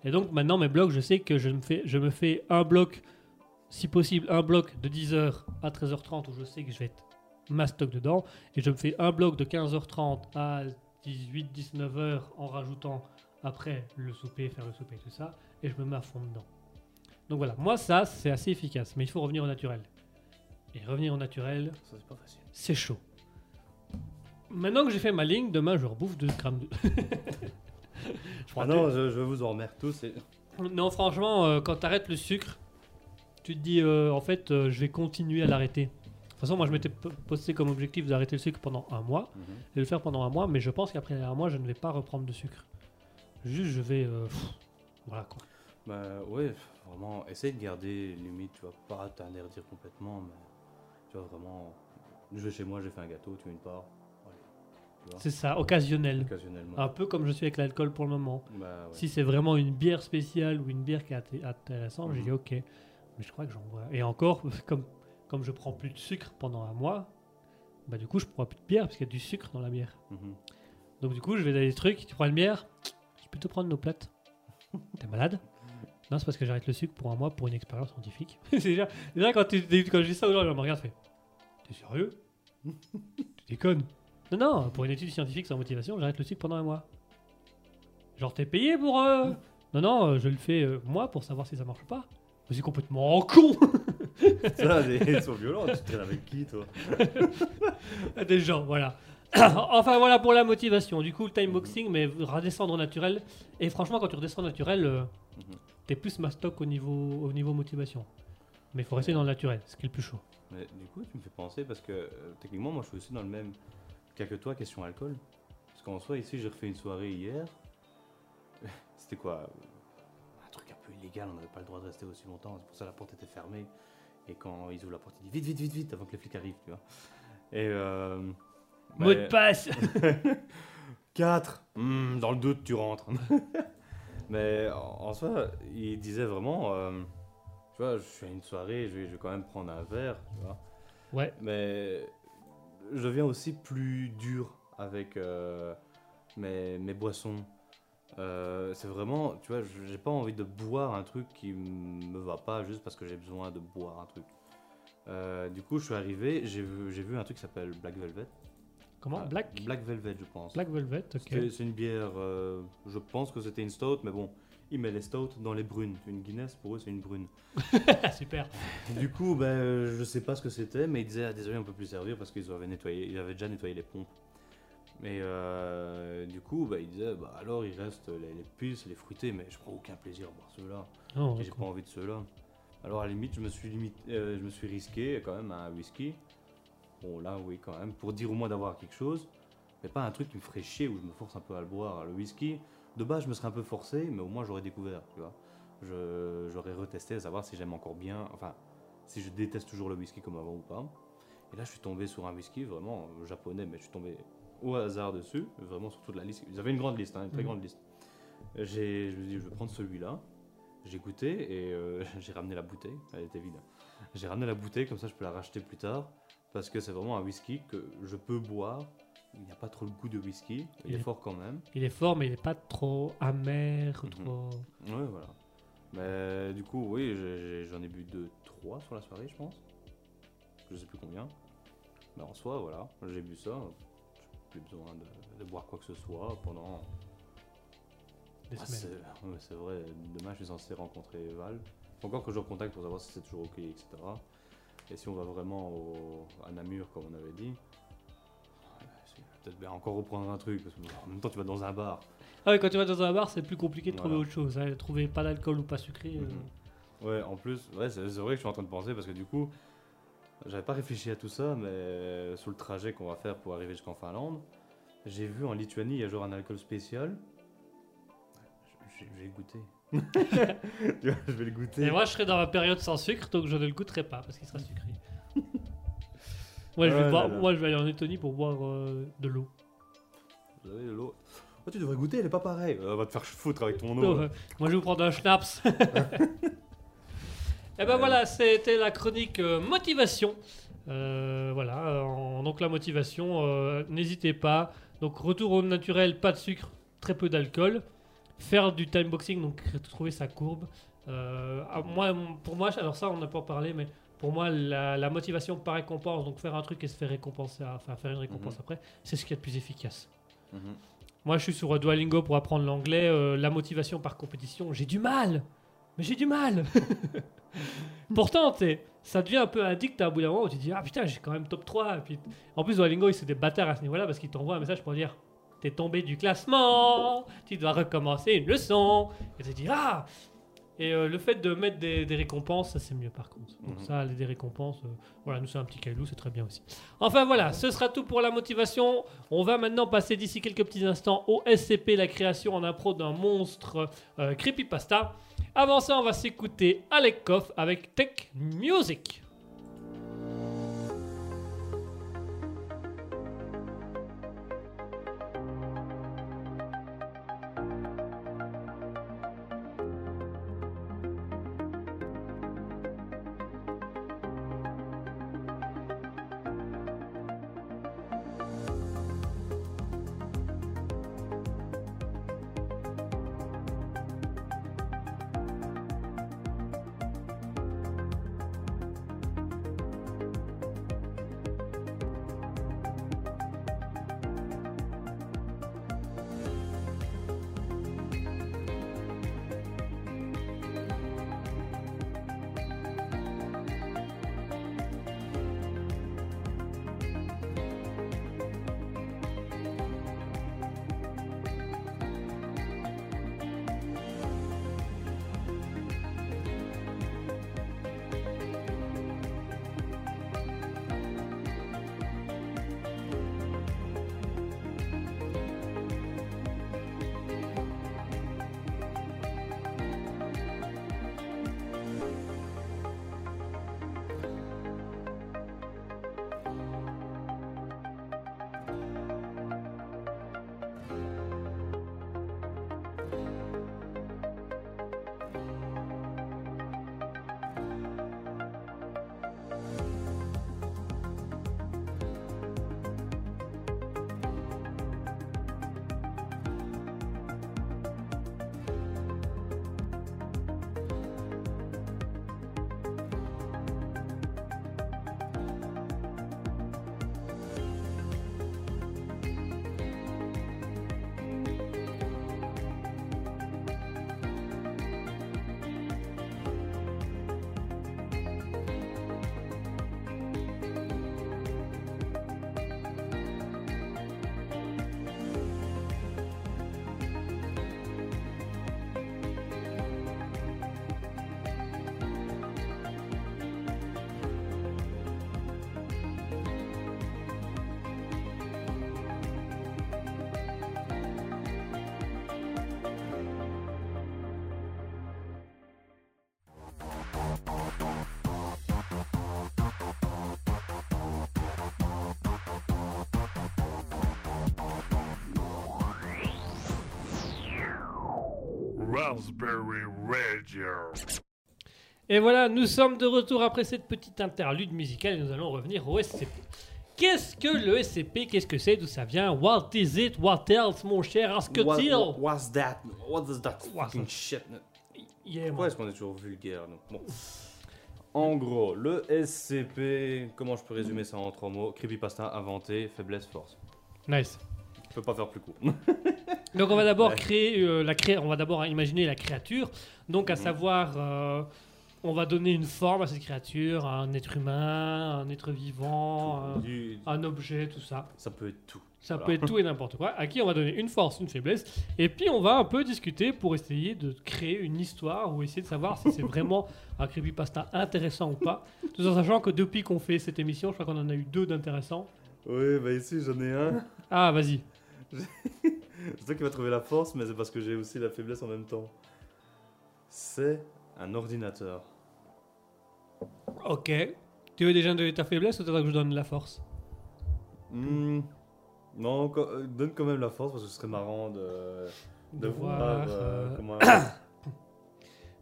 Et donc maintenant mes blocs, je sais que je me fais un bloc, si possible un bloc de 10h à 13h30 où je sais que je vais être ma stock dedans, et je me fais un bloc de 15h30 à 18-19h en rajoutant après le souper, faire le souper et tout ça, et je me mets à fond dedans. Donc voilà, moi ça c'est assez efficace, mais il faut revenir au naturel. Et revenir au naturel, ça c'est pas facile. C'est chaud. Maintenant que j'ai fait ma ligne, demain je rebouffe 2 grammes de... je vous en remercie tous. Et... Non, franchement, quand t'arrêtes le sucre, tu te dis en fait je vais continuer à l'arrêter. De toute façon, moi je m'étais posté comme objectif d'arrêter le sucre pendant un mois, et de le faire pendant un mois, mais je pense qu'après un mois je ne vais pas reprendre de sucre. Juste je vais. Voilà quoi. Bah ouais, vraiment, essaye de garder limite, tu vois, pas t'interdire complètement, mais tu vois vraiment. Je vais chez moi, j'ai fait un gâteau, tu veux une part. C'est ça, occasionnel. Un peu comme je suis avec l'alcool pour le moment. Bah, ouais. Si c'est vraiment une bière spéciale ou une bière qui est intéressante, j'ai dit ok. Mais je crois que j'en bois. Et encore, comme je prends plus de sucre pendant un mois, bah du coup je prends plus de bière parce qu'il y a du sucre dans la bière. Donc du coup je vais dans des trucs, tu prends une bière, je peux te prendre nos plates. T'es malade? Non, c'est parce que j'arrête le sucre pour un mois pour une expérience scientifique. déjà quand je dis ça aux gens, je me regarde, je fais t'es sérieux? Tu déconnes? Non, pour une étude scientifique sans motivation, j'arrête le sucre pendant un mois. Genre, t'es payé pour... Non, je le fais moi pour savoir si ça marche ou pas. Mais c'est complètement con. Ça, ils sont violents, tu traînes avec qui, toi? Des gens, voilà. Enfin, voilà pour la motivation. Du coup, le timeboxing, mais redescendre au naturel. Et franchement, quand tu redescends au naturel, t'es plus mastoc au niveau motivation. Mais il faut rester dans le naturel, ce qui est le plus chaud. Mais du coup, tu me fais penser, parce que techniquement, moi, je suis aussi dans le même... que toi, question alcool. Parce qu'en soi, ici, j'ai refait une soirée hier. C'était quoi? Un truc un peu illégal, on n'avait pas le droit de rester aussi longtemps. C'est pour ça que la porte était fermée. Et quand ils ouvrent la porte, ils disent vite, avant que les flics arrivent, tu vois. Et mot de passe 4 dans le doute, tu rentres. Mais en soi, ils disaient vraiment, tu vois, je suis à une soirée, je vais quand même prendre un verre, tu vois. Ouais. Mais... je deviens aussi plus dur avec mes boissons. C'est vraiment, tu vois, j'ai pas envie de boire un truc qui me va pas juste parce que j'ai besoin de boire un truc. Du coup, je suis arrivé, j'ai vu un truc qui s'appelle Black Velvet. Comment? Black Velvet, je pense. Black Velvet, ok. C'est une bière, je pense que c'était une stout, mais bon, ils mettent les stouts dans les brunes. Une Guinness, pour eux, c'est une brune. Super. Du coup, ben, je sais pas ce que c'était, mais ils disaient ah, désolé, on peut plus servir parce qu'ils avaient nettoyé, ils avaient déjà nettoyé les pompes. Mais du coup, ben, ils disaient bah, alors il reste les pulses, les fruités, mais je prends aucun plaisir à boire ceux-là. Oh, j'ai pas envie de ceux-là. Alors à la limite, je me suis risqué quand même à un whisky. Bon là, oui, quand même, pour dire au moins d'avoir quelque chose, mais pas un truc qui me ferait chier où je me force un peu à le boire. Le whisky. De base, je me serais un peu forcé, mais au moins j'aurais découvert, tu vois. J'aurais retesté à savoir si j'aime encore bien, enfin, si je déteste toujours le whisky comme avant ou pas. Et là, je suis tombé sur un whisky vraiment japonais, mais je suis tombé au hasard dessus, vraiment sur toute la liste. Ils avaient une grande liste, hein, une très grande liste. Je me suis dit, je vais prendre celui-là. J'ai goûté et j'ai ramené la bouteille, elle était vide. J'ai ramené la bouteille, comme ça je peux la racheter plus tard, parce que c'est vraiment un whisky que je peux boire. Il n'y a pas trop le goût de whisky, il est fort quand même. Il est fort, mais il n'est pas trop amer, trop... Ouais, voilà. Mais du coup, oui, j'en ai bu 2-3 sur la soirée, je pense. Je sais plus combien. Mais en soi, voilà, j'ai bu ça. J'ai plus besoin de boire quoi que ce soit pendant... Des semaines. C'est vrai, demain, je suis censé rencontrer Val. Faut encore que je recontacte pour savoir si c'est toujours OK, etc. Et si on va vraiment à Namur, comme on avait dit, peut-être bien encore reprendre un truc, parce que en même temps tu vas dans un bar. Ah oui, quand tu vas dans un bar, c'est plus compliqué de trouver autre chose, hein. Trouver pas d'alcool ou pas sucré. Ouais, en plus, ouais, c'est vrai que je suis en train de penser, parce que du coup, j'avais pas réfléchi à tout ça, mais sur le trajet qu'on va faire pour arriver jusqu'en Finlande, j'ai vu en Lituanie, il y a genre un alcool spécial. J'ai goûté. Tu vois, je vais le goûter. Et moi, je serai dans ma période sans sucre, donc je ne le goûterai pas, parce qu'il sera sucré. Moi, je vais aller en Lettonie pour boire de l'eau. Vous avez de l'eau. Oh, tu devrais goûter, elle est pas pareille. Va te faire foutre avec ton eau. Moi, je vais vous prendre un schnapps. Et ben voilà, c'était la chronique motivation. Voilà, donc la motivation, n'hésitez pas. Donc retour au naturel, pas de sucre, très peu d'alcool. Faire du timeboxing, donc trouver sa courbe. Pour moi, alors ça on n'a pas parlé, mais pour moi la motivation par récompense, donc faire un truc et se faire récompenser, enfin faire une récompense après, c'est ce qu'il y a de plus efficace. Moi je suis sur Duolingo pour apprendre l'anglais, la motivation par compétition, j'ai du mal, mais j'ai du mal. Pourtant, ça devient un peu addict à un bout d'un moment où tu te dis ah putain, j'ai quand même top 3. Et puis, en plus, Duolingo, ils sont des bâtards à ce niveau-là parce qu'ils t'envoient un message pour dire t'es tombé du classement, tu dois recommencer une leçon. Et tu te dis ah. Et le fait de mettre des récompenses, ça c'est mieux par contre. Donc, ça, les récompenses, voilà, nous c'est un petit Kailou, c'est très bien aussi. Enfin voilà, ce sera tout pour la motivation. On va maintenant passer d'ici quelques petits instants au SCP, la création en impro d'un monstre creepypasta. Avant ça, on va s'écouter Alec Koff avec Tech Music. Raspberry Radio. Et voilà, nous sommes de retour après cette petite interlude musicale et nous allons revenir au SCP. Qu'est-ce que le SCP? Qu'est-ce que c'est? D'où ça vient? What is it? What else, mon cher Askétil? What's that? What is that fucking shit? Yeah, pourquoi est-ce qu'on est toujours vulgaire? Bon. En gros, le SCP, comment je peux résumer ça en trois mots? Creepypasta, inventé, faiblesse, force. Nice. Je peux pas faire plus court. Donc on va d'abord créer on va d'abord imaginer la créature. Donc à savoir, on va donner une forme à cette créature, à un être humain, un être vivant, un objet, tout ça. Ça peut être tout. Ça peut être tout et n'importe quoi. À qui on va donner une force, une faiblesse, et puis on va un peu discuter pour essayer de créer une histoire ou essayer de savoir si c'est vraiment un creepypasta intéressant ou pas. Tout en sachant que depuis qu'on fait cette émission, je crois qu'on en a eu deux d'intéressants. Oui, bah ici j'en ai un. Ah vas-y. C'est toi qui vas trouver la force, mais c'est parce que j'ai aussi la faiblesse en même temps. C'est un ordinateur. Ok. Tu veux déjà me donner ta faiblesse ou t'attends que je donne la force? Non, donne quand même la force parce que ce serait marrant de voir comment...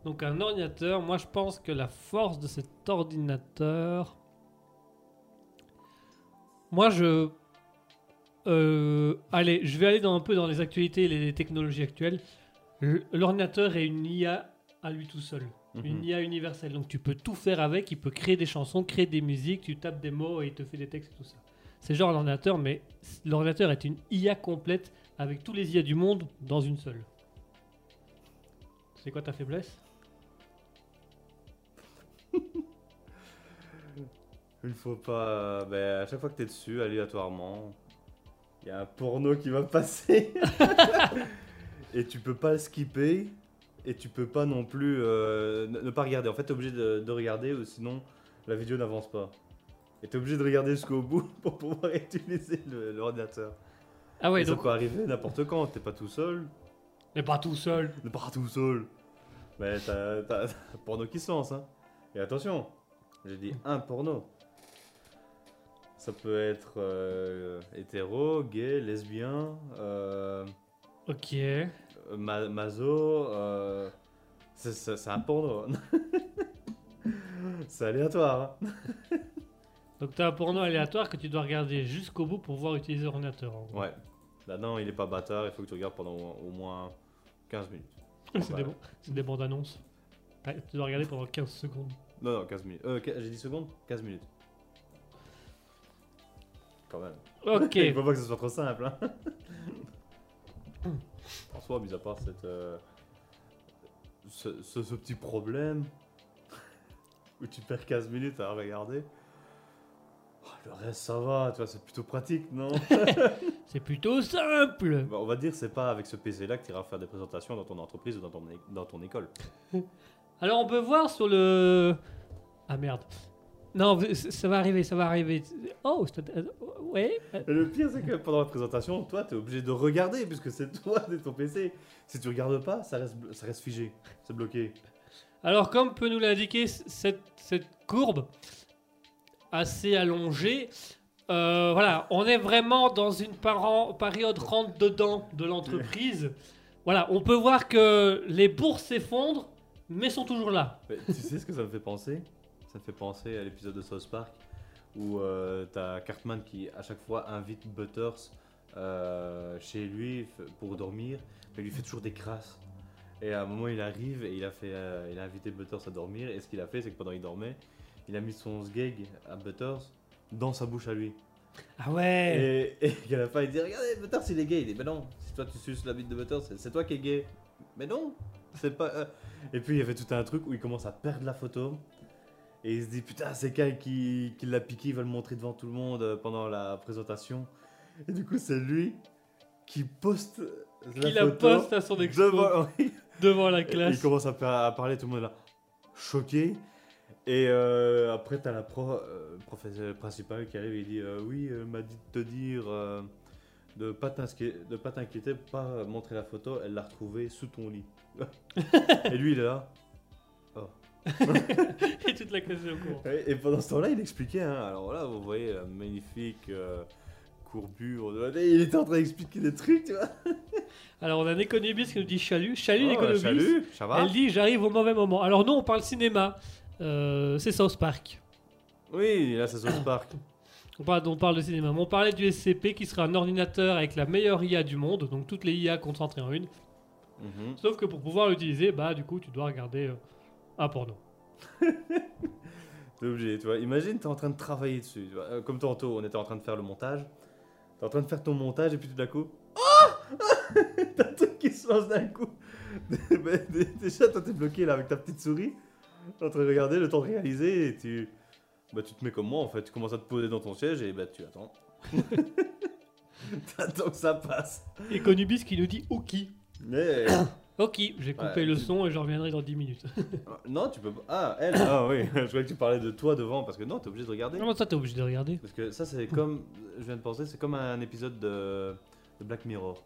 Donc un ordinateur, moi je pense que la force de cet ordinateur... Moi je... allez, je vais aller dans un peu dans les actualités et les technologies actuelles. L'ordinateur est une IA à lui tout seul. Une IA universelle. Donc tu peux tout faire avec, il peut créer des chansons, créer des musiques, tu tapes des mots et il te fait des textes et tout ça. C'est genre l'ordinateur, mais l'ordinateur est une IA complète avec tous les IA du monde dans une seule. C'est quoi ta faiblesse? Il faut pas... Ben, à chaque fois que t'es dessus, aléatoirement, il y a un porno qui va passer. Et tu peux pas le skipper. Et tu peux pas non plus ne pas regarder. En fait, t'es obligé de regarder, sinon la vidéo n'avance pas. Et t'es obligé de regarder jusqu'au bout pour pouvoir utiliser l'ordinateur. Ah ouais, et donc... ça peut arriver n'importe quand, t'es pas tout seul. T'es pas tout seul. T'es pas tout seul. Mais t'as un porno qui se lance, hein. Et attention, j'ai dit un porno. Ça peut être hétéro, gay, lesbien... ok... maso... c'est un porno. C'est aléatoire. Hein. Donc t'as un porno aléatoire que tu dois regarder jusqu'au bout pour pouvoir utiliser l'ordinateur. Ouais. Là non, il est pas bâtard, il faut que tu regardes pendant au moins 15 minutes. C'est des, des bandes annonces. Tu dois regarder pendant 15 secondes. Non, 15 minutes. J'ai dit secondes 15 minutes. Quand même. Ok. Il faut pas que ce soit trop simple. Hein. En soi, mis à part cette, ce petit problème où tu perds 15 minutes à regarder, oh, le reste ça va, tu vois, c'est plutôt pratique, non? C'est plutôt simple. Bah, on va dire, c'est pas avec ce PC-là que tu iras faire des présentations dans ton entreprise ou dans ton école. Alors on peut voir sur le... Ah merde. Non, ça va arriver, ça va arriver. Oh, ouais. Le pire, c'est que pendant la présentation, toi, t'es obligé de regarder, puisque c'est toi, c'est ton PC. Si tu regardes pas, ça reste figé, c'est bloqué. Alors, comme peut nous l'indiquer cette courbe assez allongée, voilà, on est vraiment dans une période rentre-dedans de l'entreprise. Voilà, on peut voir que les bourses s'effondrent, mais sont toujours là. Mais tu sais ce que ça me fait penser ? Ça me fait penser à l'épisode de South Park où t'as Cartman qui à chaque fois invite Butters chez lui pour dormir, mais il lui fait toujours des crasses. Et à un moment il arrive et il a invité Butters à dormir, et ce qu'il a fait c'est que pendant qu'il dormait, il a mis son sgeg à Butters dans sa bouche à lui. Ah ouais. Et à la fin il dit regardez Butters il est gay, il dit mais non, si toi tu suces la bite de Butters, c'est toi qui es gay. Mais non, c'est pas... Et puis il y avait tout un truc où il commence à perdre la photo. Et il se dit, putain, c'est Kyle qui l'a piqué, il va le montrer devant tout le monde pendant la présentation. Et du coup, c'est lui qui poste la photo. Poste à son expo devant la classe. Et il commence à parler, tout le monde est là, choqué. Et après, t'as la professeure principale qui arrive et dit, oui, elle m'a dit de te dire de pas t'inquiéter, pas montrer la photo, elle l'a retrouvée sous ton lit. Et lui, il est là. Et toute la classe est au courant. Et pendant ce temps-là, il expliquait. Hein, alors là, vous voyez la magnifique courbure. Il était en train d'expliquer des trucs, tu vois. Alors, on a un économiste qui nous dit Chalut. Chalut, oh, l'économiste. Elle dit j'arrive au mauvais moment. Alors, non, on parle cinéma. C'est South Park. Oui, là, c'est South Park. On parle de cinéma. Mais on parlait du SCP qui sera un ordinateur avec la meilleure IA du monde. Donc, toutes les IA concentrées en une. Sauf que pour pouvoir l'utiliser, bah, du coup, tu dois regarder. Ah, porno. T'es obligé, tu vois. Imagine, t'es en train de travailler dessus. Tu vois. Comme tantôt, on était en train de faire le montage. T'es en train de faire ton montage et puis tout d'un coup... Oh t'as un truc qui se lance d'un coup. Déjà, toi, t'es bloqué là avec ta petite souris. T'es en train de regarder, le temps de réaliser et tu... Bah, tu te mets comme moi, en fait. Tu commences à te poser dans ton siège et bah, tu attends. T'attends que ça passe. Et Conubis qui nous dit « Oki ». Mais... Ok, j'ai coupé le son et je reviendrai dans 10 minutes. Non, tu peux pas. Ah, elle. Ah oui, je croyais que tu parlais de toi devant parce que non, t'es obligé de regarder. Non, ça t'es obligé de regarder. Parce que ça, c'est comme. Je viens de penser, c'est comme un épisode de Black Mirror.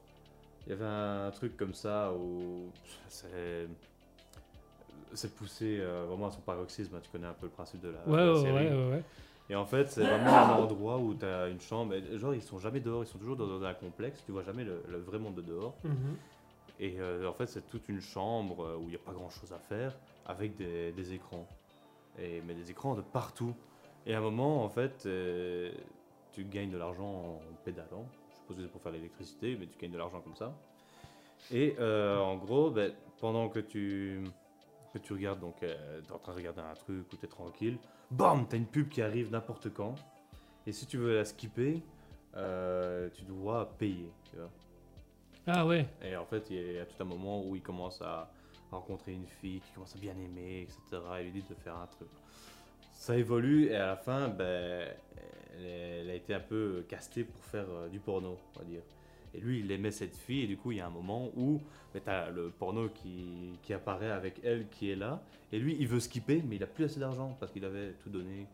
Il y avait un truc comme ça où. C'est poussé vraiment à son paroxysme. Tu connais un peu le principe de la série. Ouais. Et en fait, c'est vraiment un endroit où tu as une chambre. Genre, ils sont jamais dehors, ils sont toujours dans un complexe. Tu vois jamais le vrai monde de dehors. Et en fait, c'est toute une chambre où il n'y a pas grand chose à faire avec des écrans. Mais des écrans de partout. Et à un moment, en fait, tu gagnes de l'argent en pédalant. Je suppose que c'est pour faire l'électricité, mais tu gagnes de l'argent comme ça. Et en gros, pendant que tu regardes, donc t'es en train de regarder un truc où t'es tranquille, bam, t'as une pub qui arrive n'importe quand. Et si tu veux la skipper, tu dois payer, tu vois. Ah ouais. Et en fait, il y a tout un moment où il commence à rencontrer une fille qui commence à bien aimer, etc. Et lui dit de faire un truc. Ça évolue et à la fin, elle a été un peu castée pour faire du porno, on va dire. Et lui, il aimait cette fille et du coup, il y a un moment où tu as le porno qui apparaît avec elle qui est là. Et lui, il veut skipper, mais il n'a plus assez d'argent parce qu'il avait tout donné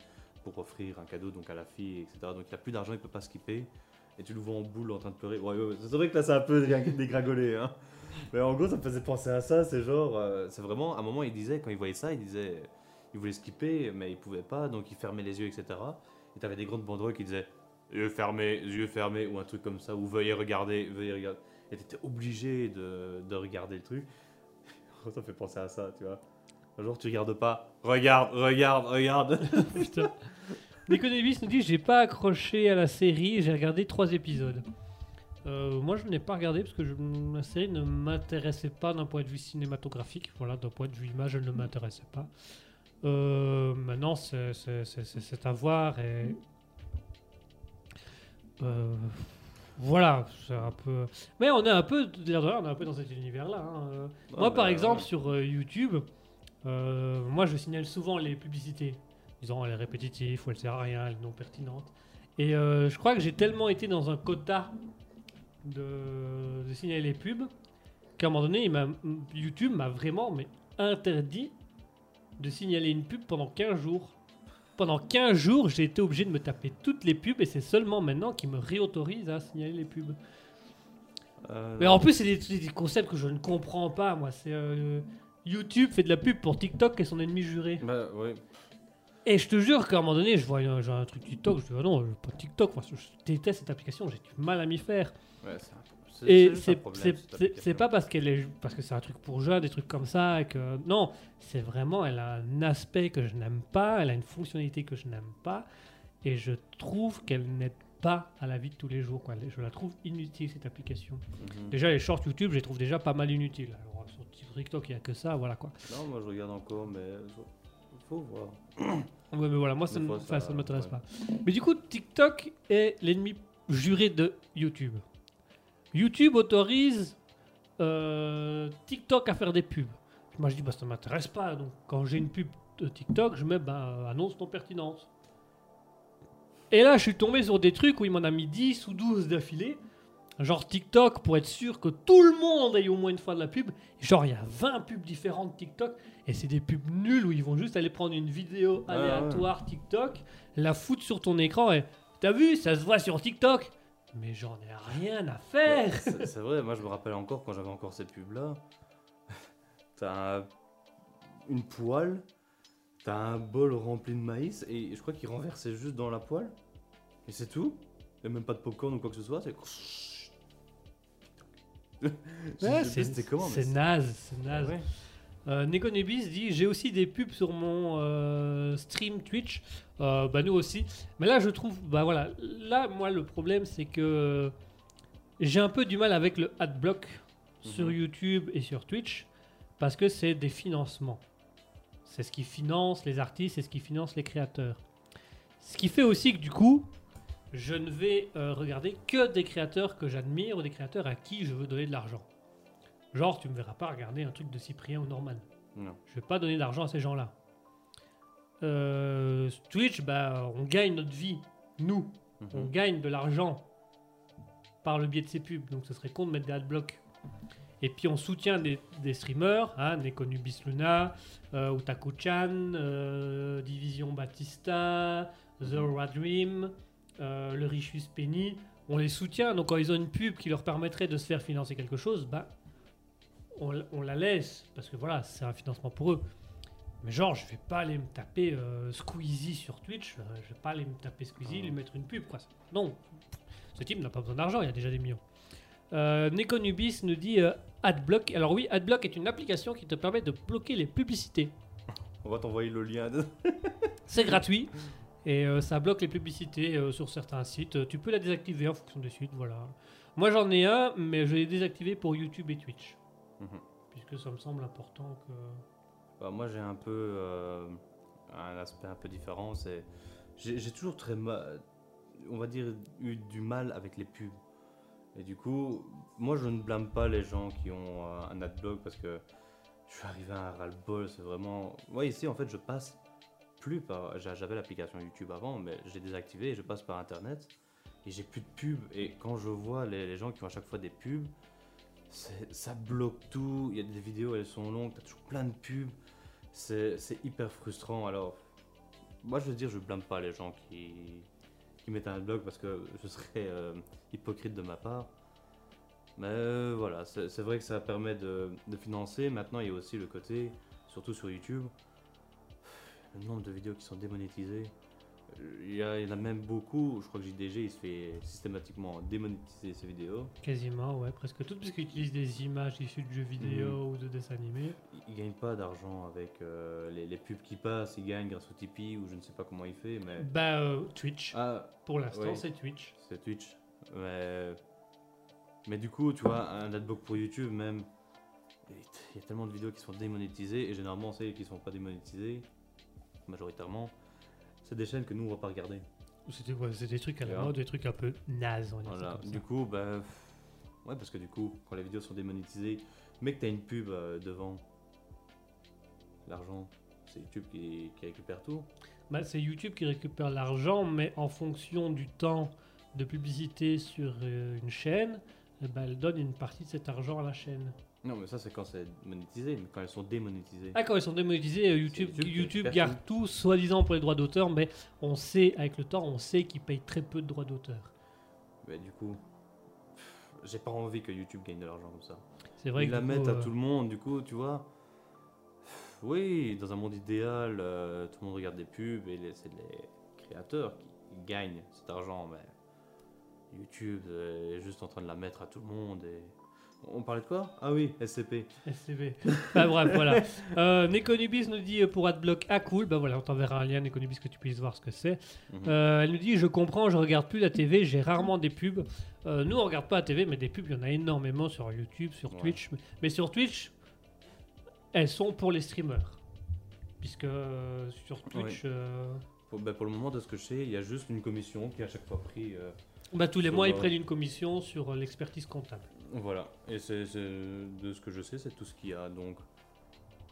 pour offrir un cadeau donc, à la fille, etc. Donc, il n'a plus d'argent, il ne peut pas skipper. Et tu le vois en boule en train de pleurer. Ouais, c'est vrai que là, c'est un peu dégringolé, hein. Mais en gros, ça me faisait penser à ça. C'est genre, c'est vraiment, à un moment, il disait, quand il voyait ça, il disait, il voulait skipper, mais il pouvait pas, donc il fermait les yeux, etc. Et t'avais des grandes banderoles qui disaient yeux fermés, ou un truc comme ça, ou veuillez regarder, veuillez regarder. Et t'étais obligé de regarder le truc. Ça me fait penser à ça, tu vois. Un jour, tu regardes pas, regarde. Putain. L'économiste nous dit j'ai pas accroché à la série, j'ai regardé 3 épisodes. Moi, je n'ai pas regardé parce que la série ne m'intéressait pas d'un point de vue cinématographique. Voilà, d'un point de vue image, elle ne m'intéressait pas. Maintenant, c'est à voir et voilà, c'est un peu. Mais on est un peu, on est un peu dans cet univers-là. Hein. Ah, moi, par exemple, sur YouTube, moi, je signale souvent les publicités, disant elle est répétitive, ou elle sert à rien, elle est non pertinente. Et je crois que j'ai tellement été dans un quota de signaler les pubs qu'à un moment donné, YouTube m'a vraiment interdit de signaler une pub pendant 15 jours. Pendant 15 jours, j'ai été obligé de me taper toutes les pubs et c'est seulement maintenant qu'ils me réautorisent à signaler les pubs. Mais en plus, c'est des concepts que je ne comprends pas, moi. C'est YouTube fait de la pub pour TikTok et son ennemi juré. Bah oui. Et je te jure qu'à un moment donné, je vois un truc TikTok, je dis ah non, pas TikTok, moi, je déteste cette application, j'ai du mal à m'y faire. Ouais, et c'est pas parce qu'elle est, parce que c'est un truc pour jeunes, des trucs comme ça, que non, c'est vraiment, elle a un aspect que je n'aime pas, elle a une fonctionnalité que je n'aime pas, et je trouve qu'elle n'aide pas à la vie de tous les jours, quoi. Je la trouve inutile cette application. Déjà les shorts YouTube, je les trouve déjà pas mal inutiles. Alors sur TikTok, il y a que ça, voilà quoi. Non, moi je regarde encore, mais faut voir. Ouais, mais voilà, moi ça ne m'intéresse pas. Mais du coup, TikTok est l'ennemi juré de YouTube. YouTube autorise TikTok à faire des pubs. Moi je dis, bah ça ne m'intéresse pas. Donc quand j'ai une pub de TikTok, je mets annonce non pertinente. Et là, je suis tombé sur des trucs où il m'en a mis 10 ou 12 d'affilée. Genre TikTok, pour être sûr que tout le monde ait au moins une fois de la pub. Genre, il y a 20 pubs différentes TikTok. Et c'est des pubs nulles où ils vont juste aller prendre une vidéo aléatoire TikTok, la foutre sur ton écran et t'as vu, ça se voit sur TikTok. Mais j'en ai rien à faire. Ouais, c'est vrai, moi je me rappelle encore quand j'avais encore ces pubs-là. T'as une poêle, t'as un bol rempli de maïs et je crois qu'il renversait juste dans la poêle. Et c'est tout. Et même pas de popcorn ou quoi que ce soit. C'est. Ouais, c'est naze, c'est naze. Ouais. Negonebis dit j'ai aussi des pubs sur mon stream Twitch. Nous aussi. Mais là je trouve voilà, là moi le problème c'est que j'ai un peu du mal avec le adblock sur YouTube et sur Twitch parce que c'est des financements. C'est ce qui finance les artistes, c'est ce qui finance les créateurs. Ce qui fait aussi que du coup, je ne vais regarder que des créateurs que j'admire ou des créateurs à qui je veux donner de l'argent. Genre, tu me verras pas regarder un truc de Cyprien ou Norman. Non. Je vais pas donner d'argent à ces gens-là. Twitch, on gagne notre vie, nous. On gagne de l'argent par le biais de ces pubs. Donc, ce serait con de mettre des adblocks. Et puis, on soutient des streamers, Nekonubis Luna, Utako-chan, Division Batista, The Rad Dream, le Richus Penny, on les soutient. Donc quand ils ont une pub qui leur permettrait de se faire financer quelque chose, on la laisse parce que voilà, c'est un financement pour eux. Mais genre, je vais pas aller me taper Squeezie sur Twitch, je vais pas aller me taper Squeezie et lui mettre une pub, quoi. Non, ce type n'a pas besoin d'argent, il y a déjà des millions. Nekonubis nous dit Adblock. Alors oui, Adblock est une application qui te permet de bloquer les publicités. On va t'envoyer le lien. C'est gratuit et ça bloque les publicités sur certains sites. Tu peux la désactiver en fonction des sites, voilà. Moi j'en ai un, mais je l'ai désactivé pour YouTube et Twitch. Puisque ça me semble important que... Bah, moi j'ai un peu un aspect un peu différent, c'est... J'ai toujours très mal... On va dire eu du mal avec les pubs. Et du coup, moi je ne blâme pas les gens qui ont un adblock parce que je suis arrivé à un ras-le-bol, c'est vraiment... Ouais, ici en fait je passe plus par... J'avais l'application YouTube avant, mais je l'ai désactivée et je passe par internet et j'ai plus de pubs. Et quand je vois les gens qui ont à chaque fois des pubs, ça bloque tout, il y a des vidéos, elles sont longues, t'as toujours plein de pubs, c'est hyper frustrant. Alors, moi je veux dire, je blâme pas les gens qui mettent un adblock parce que ce serait hypocrite de ma part. Mais voilà, c'est vrai que ça permet de financer. Maintenant, il y a aussi le côté, surtout sur YouTube, le nombre de vidéos qui sont démonétisées. Il y en a même beaucoup, je crois que JDG il se fait systématiquement démonétiser ses vidéos. Quasiment, ouais, presque toutes, parce qu'il utilise des images issues de jeux vidéo ou de dessins animés. Il gagne pas d'argent avec les pubs qui passent, il gagne grâce au Tipeee ou je ne sais pas comment il fait, mais... Bah, Twitch. Ah, pour l'instant, oui, c'est Twitch. C'est Twitch, mais du coup, tu vois, un adblock pour YouTube même, il y a tellement de vidéos qui sont démonétisées, et généralement, celles qui ne sont pas démonétisées, majoritairement, c'est des chaînes que nous on va pas regarder. C'était ouais, des trucs à la mode, des trucs un peu naze. Voilà. Du coup, bah, ouais, parce que du coup, quand les vidéos sont démonétisées, mais que t'as une pub devant, l'argent, c'est YouTube qui récupère tout. Bah, c'est YouTube qui récupère l'argent, mais en fonction du temps de publicité sur une chaîne, bah, elle donne une partie de cet argent à la chaîne. Non, mais ça c'est quand c'est monétisé, mais quand elles sont démonétisées. Ah, quand elles sont démonétisées, YouTube garde tout, soi-disant pour les droits d'auteur, mais on sait, avec le temps, on sait qu'ils payent très peu de droits d'auteur. Mais du coup, j'ai pas envie que YouTube gagne de l'argent comme ça. C'est vrai. Ils la mettent à tout le monde, du coup, tu vois. Oui, dans un monde idéal, tout le monde regarde des pubs et c'est les créateurs qui gagnent cet argent, mais YouTube est juste en train de la mettre à tout le monde et... On parlait de quoi? Ah oui, SCP. SCP. Bah bref, voilà. Nekonubis nous dit pour Adblock, ah cool, bah voilà, on t'enverra un lien, Nekonubis, que tu puisses voir ce que c'est. Elle nous dit, je comprends, je regarde plus la TV, j'ai rarement des pubs. Nous, on regarde pas la TV, mais des pubs, il y en a énormément sur YouTube, sur Twitch. Mais sur Twitch, elles sont pour les streamers. Puisque sur Twitch... Pour le moment, de ce que je sais, il y a juste une commission qui est à chaque fois pris... tous les mois, ils prennent une commission sur l'expertise comptable. Voilà, et c'est de ce que je sais, c'est tout ce qu'il y a, donc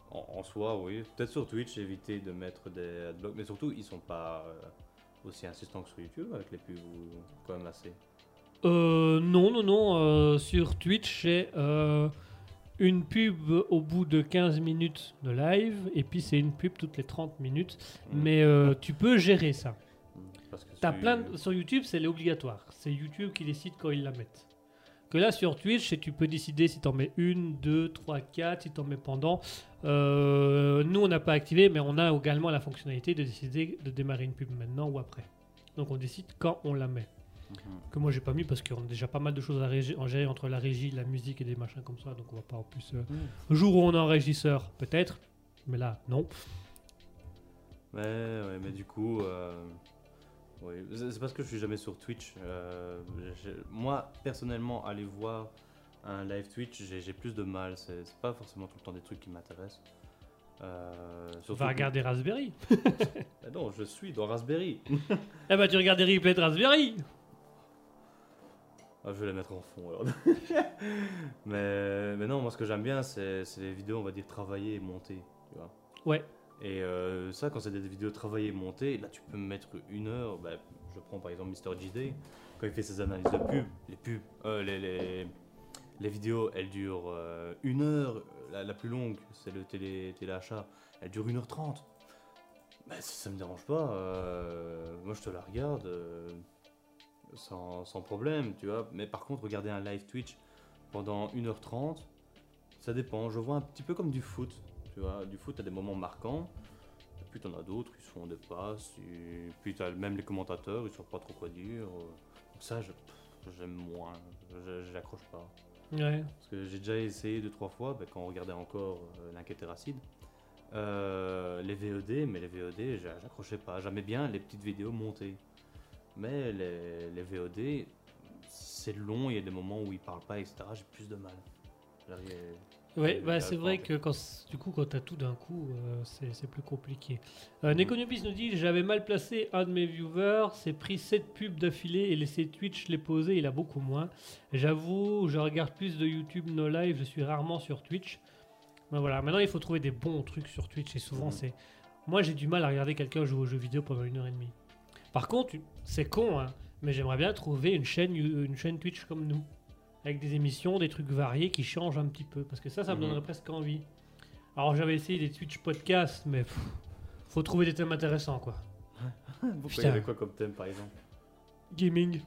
en soi, oui, peut-être sur Twitch, éviter de mettre des adblocks, mais surtout, ils sont pas aussi insistants que sur YouTube avec les pubs, quand même assez. Non, sur Twitch, c'est une pub au bout de 15 minutes de live, et puis c'est une pub toutes les 30 minutes, mais tu peux gérer ça. T'as plein de... Sur YouTube, c'est obligatoire, c'est YouTube qui décide quand ils la mettent. Que là sur Twitch, tu peux décider si t'en mets une, deux, trois, quatre, si t'en mets pendant. Nous on n'a pas activé, mais on a également la fonctionnalité de décider de démarrer une pub maintenant ou après. Donc on décide quand on la met. Que moi j'ai pas mis parce qu'on a déjà pas mal de choses à gérer entre la régie, la musique et des machins comme ça. Donc on va pas en plus. Jour où on est en régisseur, peut-être, mais là non. Ouais, mais du coup. Oui, c'est parce que je suis jamais sur Twitch. Moi, personnellement, aller voir un live Twitch, j'ai plus de mal. C'est pas forcément tout le temps des trucs qui m'intéressent. Va regarder Raspberry. Bah non, je suis dans Raspberry. Eh bah tu regardes des replays de Raspberry. Ah, je vais la mettre en fond alors. mais non, moi ce que j'aime bien, c'est les vidéos, on va dire, travaillées et montées. Tu vois. Ouais. Et ça, quand c'est des vidéos travaillées et montées, là tu peux mettre une heure. Bah, je prends par exemple Mr. JD, quand il fait ses analyses de pub, les vidéos elles durent une heure. La plus longue, c'est le téléachat, elle dure 1h30. Bah, ça me dérange pas, moi je te la regarde sans problème, tu vois. Mais par contre, regarder un live Twitch pendant 1h30, ça dépend. Je vois un petit peu comme du foot. tu vois. Du foot, t'as des moments marquants, et puis t'en as d'autres, ils se font des passes, et puis t'as même les commentateurs, ils savent pas trop quoi dire. Donc ça, j'aime moins, j'accroche pas. Ouais. Parce que j'ai déjà essayé 2-3 fois, bah, quand on regardait encore L'Inquiète Terracide, les VOD, mais les VOD, j'accrochais pas. J'aimais bien les petites vidéos montées. Mais les VOD, c'est long, il y a des moments où ils parlent pas, etc. J'ai plus de mal. Ouais, bah, c'est vrai que quand, du coup, quand t'as tout d'un coup, c'est plus compliqué. Nekonubis nous dit « J'avais mal placé un de mes viewers, s'est pris 7 pubs d'affilée et laissé Twitch les poser, il a beaucoup moins. J'avoue, je regarde plus de YouTube no live, je suis rarement sur Twitch. » Ben voilà, maintenant il faut trouver des bons trucs sur Twitch et souvent c'est... Moi j'ai du mal à regarder quelqu'un jouer aux jeux vidéo pendant 1h30. Par contre, c'est con, hein, mais j'aimerais bien trouver une chaîne Twitch comme nous. Avec des émissions, des trucs variés qui changent un petit peu. Parce que ça me donnerait presque envie. Alors j'avais essayé des Twitch podcasts, mais faut trouver des thèmes intéressants quoi. Vous savez quoi comme thème par exemple? Gaming.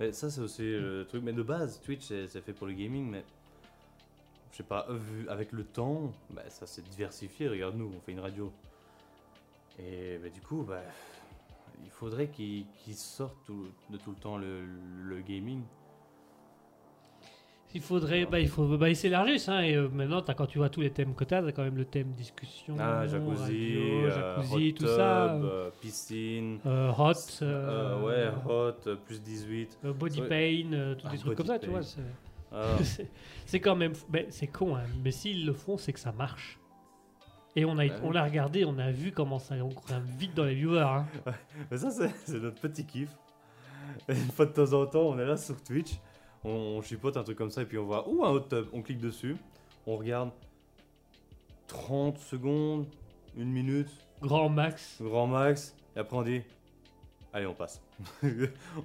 Mais ça c'est aussi le truc, mais de base Twitch c'est fait pour le gaming, mais... Je sais pas, vu avec le temps, bah, ça s'est diversifié, regarde nous, on fait une radio. Et bah, du coup, bah, il faudrait qu'ils sortent tout le temps le gaming. Il faudrait, ouais. il faut s'élargir ça, hein, et maintenant quand tu vois tous les thèmes que t'as quand même le thème discussion, jacuzzi, radio, jacuzzi, hot tout tub, ça. Piscine, hot, hot, plus 18. Body pain, tous des trucs comme ça, tu vois. C'est quand même, c'est con, hein, mais s'ils le font, c'est que ça marche. Et on l'a regardé, on a vu comment ça, on court vite dans les viewers. Hein. Ouais, mais ça, c'est notre petit kiff. Et une fois de temps en temps, on est là sur Twitch, on chipote un truc comme ça, et puis on voit un hot tub, on clique dessus, on regarde 30 secondes, 1 minute. Grand max, et après on dit. Allez, on passe.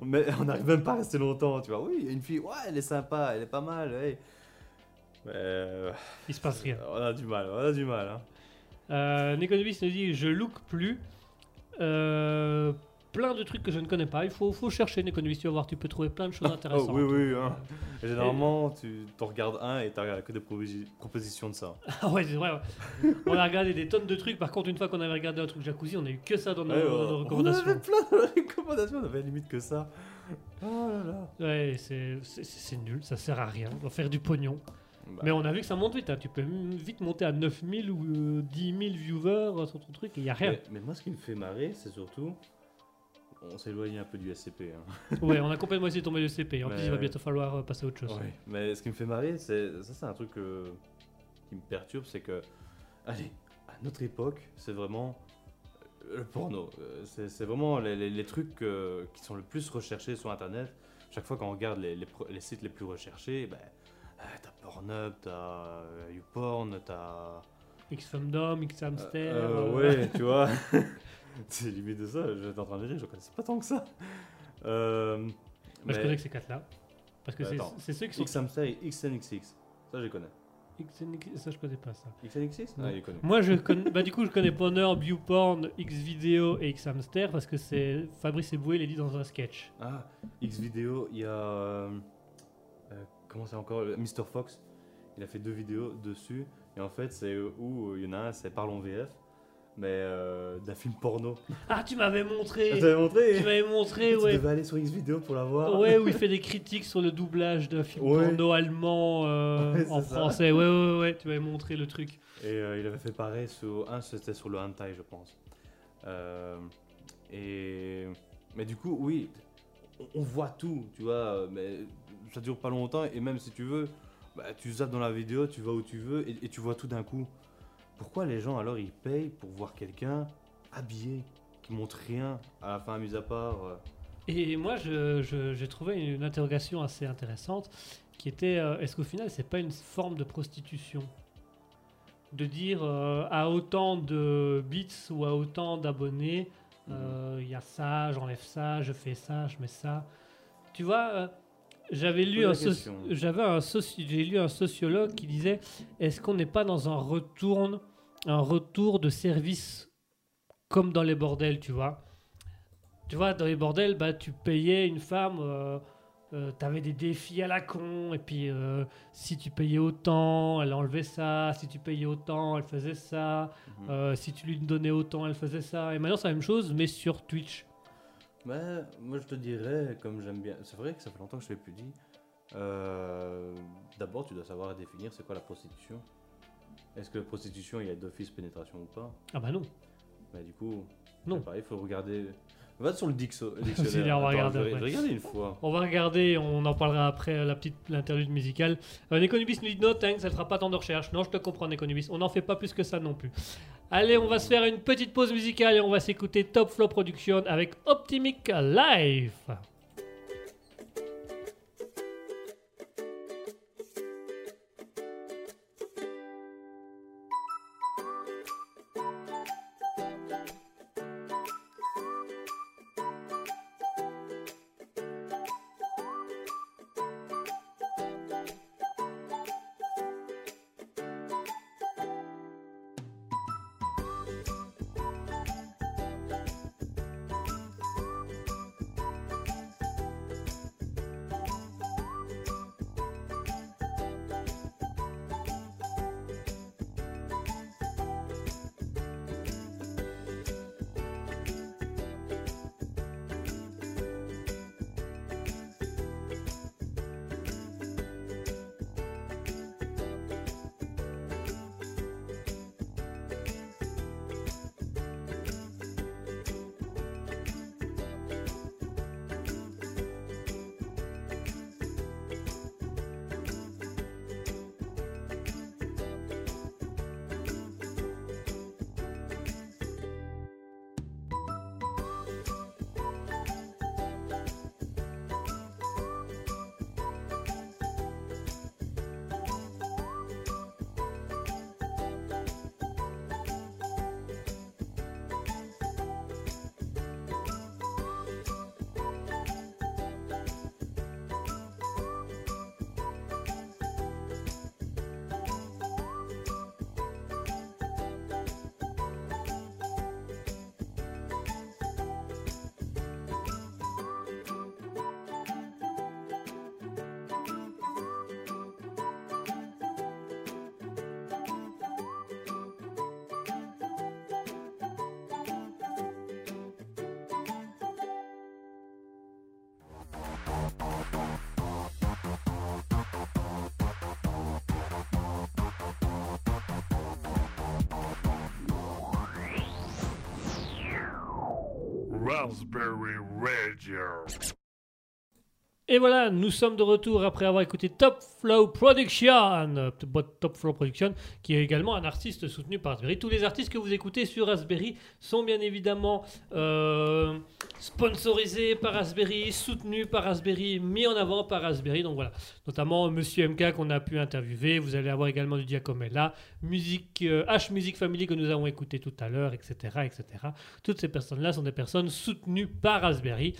Mais on n'arrive même pas à rester longtemps, tu vois. Oui, il y a une fille, ouais, elle est sympa, elle est pas mal. Hey. Mais il se passe rien. On a du mal. Hein. Néconomiste nous dit, je look plus. Plein de trucs que je ne connais pas. Il faut chercher Néconomiste, tu vas voir, tu peux trouver plein de choses intéressantes. Oh, oui, hein. Généralement, tu t'en regardes un et tu regardes que des propositions de ça. Ah ouais, c'est vrai. Ouais. On a regardé des tonnes de trucs. Par contre, une fois qu'on avait regardé un truc jacuzzi, on a eu que ça dans nos recommandations. On avait plein de recommandations, on avait limite que ça. Oh là là. Ouais, c'est nul, ça sert à rien. On va faire du pognon. Bah. Mais on a vu que ça monte vite, hein. Tu peux vite monter à 9000 ou 10 000 viewers sur ton truc et il n'y a rien. Mais moi, ce qui me fait marrer, c'est surtout... On s'éloigne un peu du SCP. Hein. Ouais, on a complètement essayé de tomber du SCP. En plus, il va bientôt falloir passer à autre chose. Ouais. Mais ce qui me fait marrer, c'est un truc qui me perturbe, c'est que, allez, à notre époque, c'est vraiment le porno. C'est vraiment les trucs qui sont le plus recherchés sur Internet. Chaque fois qu'on regarde les sites les plus recherchés, t'as Pornhub, t'as YouPorn, t'as... X-Fandom, X-Hamster... ouais, tu vois... C'est limite de ça, j'étais en train de dire, je ne connaissais pas tant que ça. Je connais que ces 4-là. Parce que c'est ceux qui sont... Xhamster et XNXX, ça je les connais. XNXX, ça je connais pas ça. XNXX non. Ah, il connaît. Moi je connais... Du coup je connais Pornhub, Bioporn, xvideo et Xhamster parce que c'est... Fabrice Eboué les dit dans un sketch. Ah, xvideo, il y a... comment c'est encore Mr. Fox, il a fait 2 vidéos dessus. Et en fait c'est où il y en a un, c'est Parlons VF. Mais d'un film porno. Ah, tu m'avais montré. Tu m'avais montré, ouais. Tu devais aller sur Xvideo pour la voir. Ouais, où il fait des critiques sur le doublage d'un film porno allemand en français. Ça. Ouais, tu m'avais montré le truc. Et il avait fait pareil sur c'était sur le hentai, je pense. Mais du coup, oui, on voit tout, tu vois. Mais ça dure pas longtemps et même si tu veux, tu zappes dans la vidéo, tu vas où tu veux et tu vois tout d'un coup. Pourquoi les gens alors ils payent pour voir quelqu'un habillé, qui montre rien à la fin, mis à part Et moi j'ai trouvé une interrogation assez intéressante qui était est-ce qu'au final c'est pas une forme de prostitution? De dire à autant de bits ou à autant d'abonnés, y a ça, j'enlève ça, je fais ça, je mets ça. Tu vois j'ai lu un sociologue qui disait est-ce qu'on n'est pas dans un retour de service comme dans les bordels, tu vois. Dans les bordels, tu payais une femme t'avais des défis à la con, et puis si tu payais autant, elle enlevait ça, si tu payais autant, elle faisait ça, si tu lui donnais autant, elle faisait ça. Et maintenant, c'est la même chose, mais sur Twitch. Bah, moi, je te dirais, comme j'aime bien... C'est vrai que ça fait longtemps que je ne l'ai plus dit. D'abord, tu dois savoir définir c'est quoi la prostitution. Est-ce que prostitution, il y a d'office pénétration ou pas? Ah bah non. Bah du coup, non. Pareil, il faut regarder... Va sur le dictionnaire. On va regarder une fois. On va regarder, on en parlera après l'interlude musicale. Nekonubis nous dit no thanks, ça ne fera pas tant de recherche. Non, je te comprends, Nekonubis. On n'en fait pas plus que ça non plus. Allez, on va se faire une petite pause musicale et on va s'écouter Top Flow Production avec Optimic Live. Raspberry Radio. Et voilà, nous sommes de retour après avoir écouté Top Flow Production, Top Flow Production, qui est également un artiste soutenu par Raspberry. Tous les artistes que vous écoutez sur Raspberry sont bien évidemment sponsorisés par Raspberry, soutenus par Raspberry, mis en avant par Raspberry. Donc voilà, notamment Monsieur MK qu'on a pu interviewer. Vous allez avoir également du Diacomella, musique H-Music Family que nous avons écouté tout à l'heure, etc., etc. Toutes ces personnes-là sont des personnes soutenues par Raspberry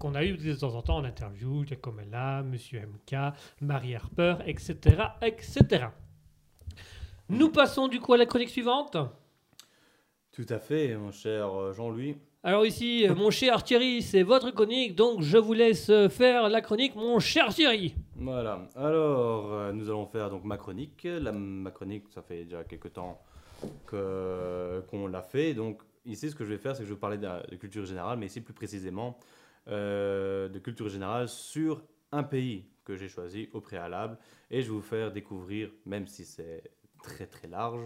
qu'on a eu de temps en temps en interview. Giacomella, Monsieur MK, Marie Harper, etc., etc. Nous passons du coup à la chronique suivante. Tout à fait, mon cher Jean-Louis. Alors ici, mon cher Thierry, c'est votre chronique, donc je vous laisse faire la chronique, mon cher Thierry. Voilà, alors nous allons faire donc ma chronique. Ma chronique, ça fait déjà quelques temps qu'on l'a fait. Donc ici, ce que je vais faire, c'est que je vais parler de culture générale, mais ici plus précisément... de culture générale sur un pays que j'ai choisi au préalable, et je vais vous faire découvrir, même si c'est très très large,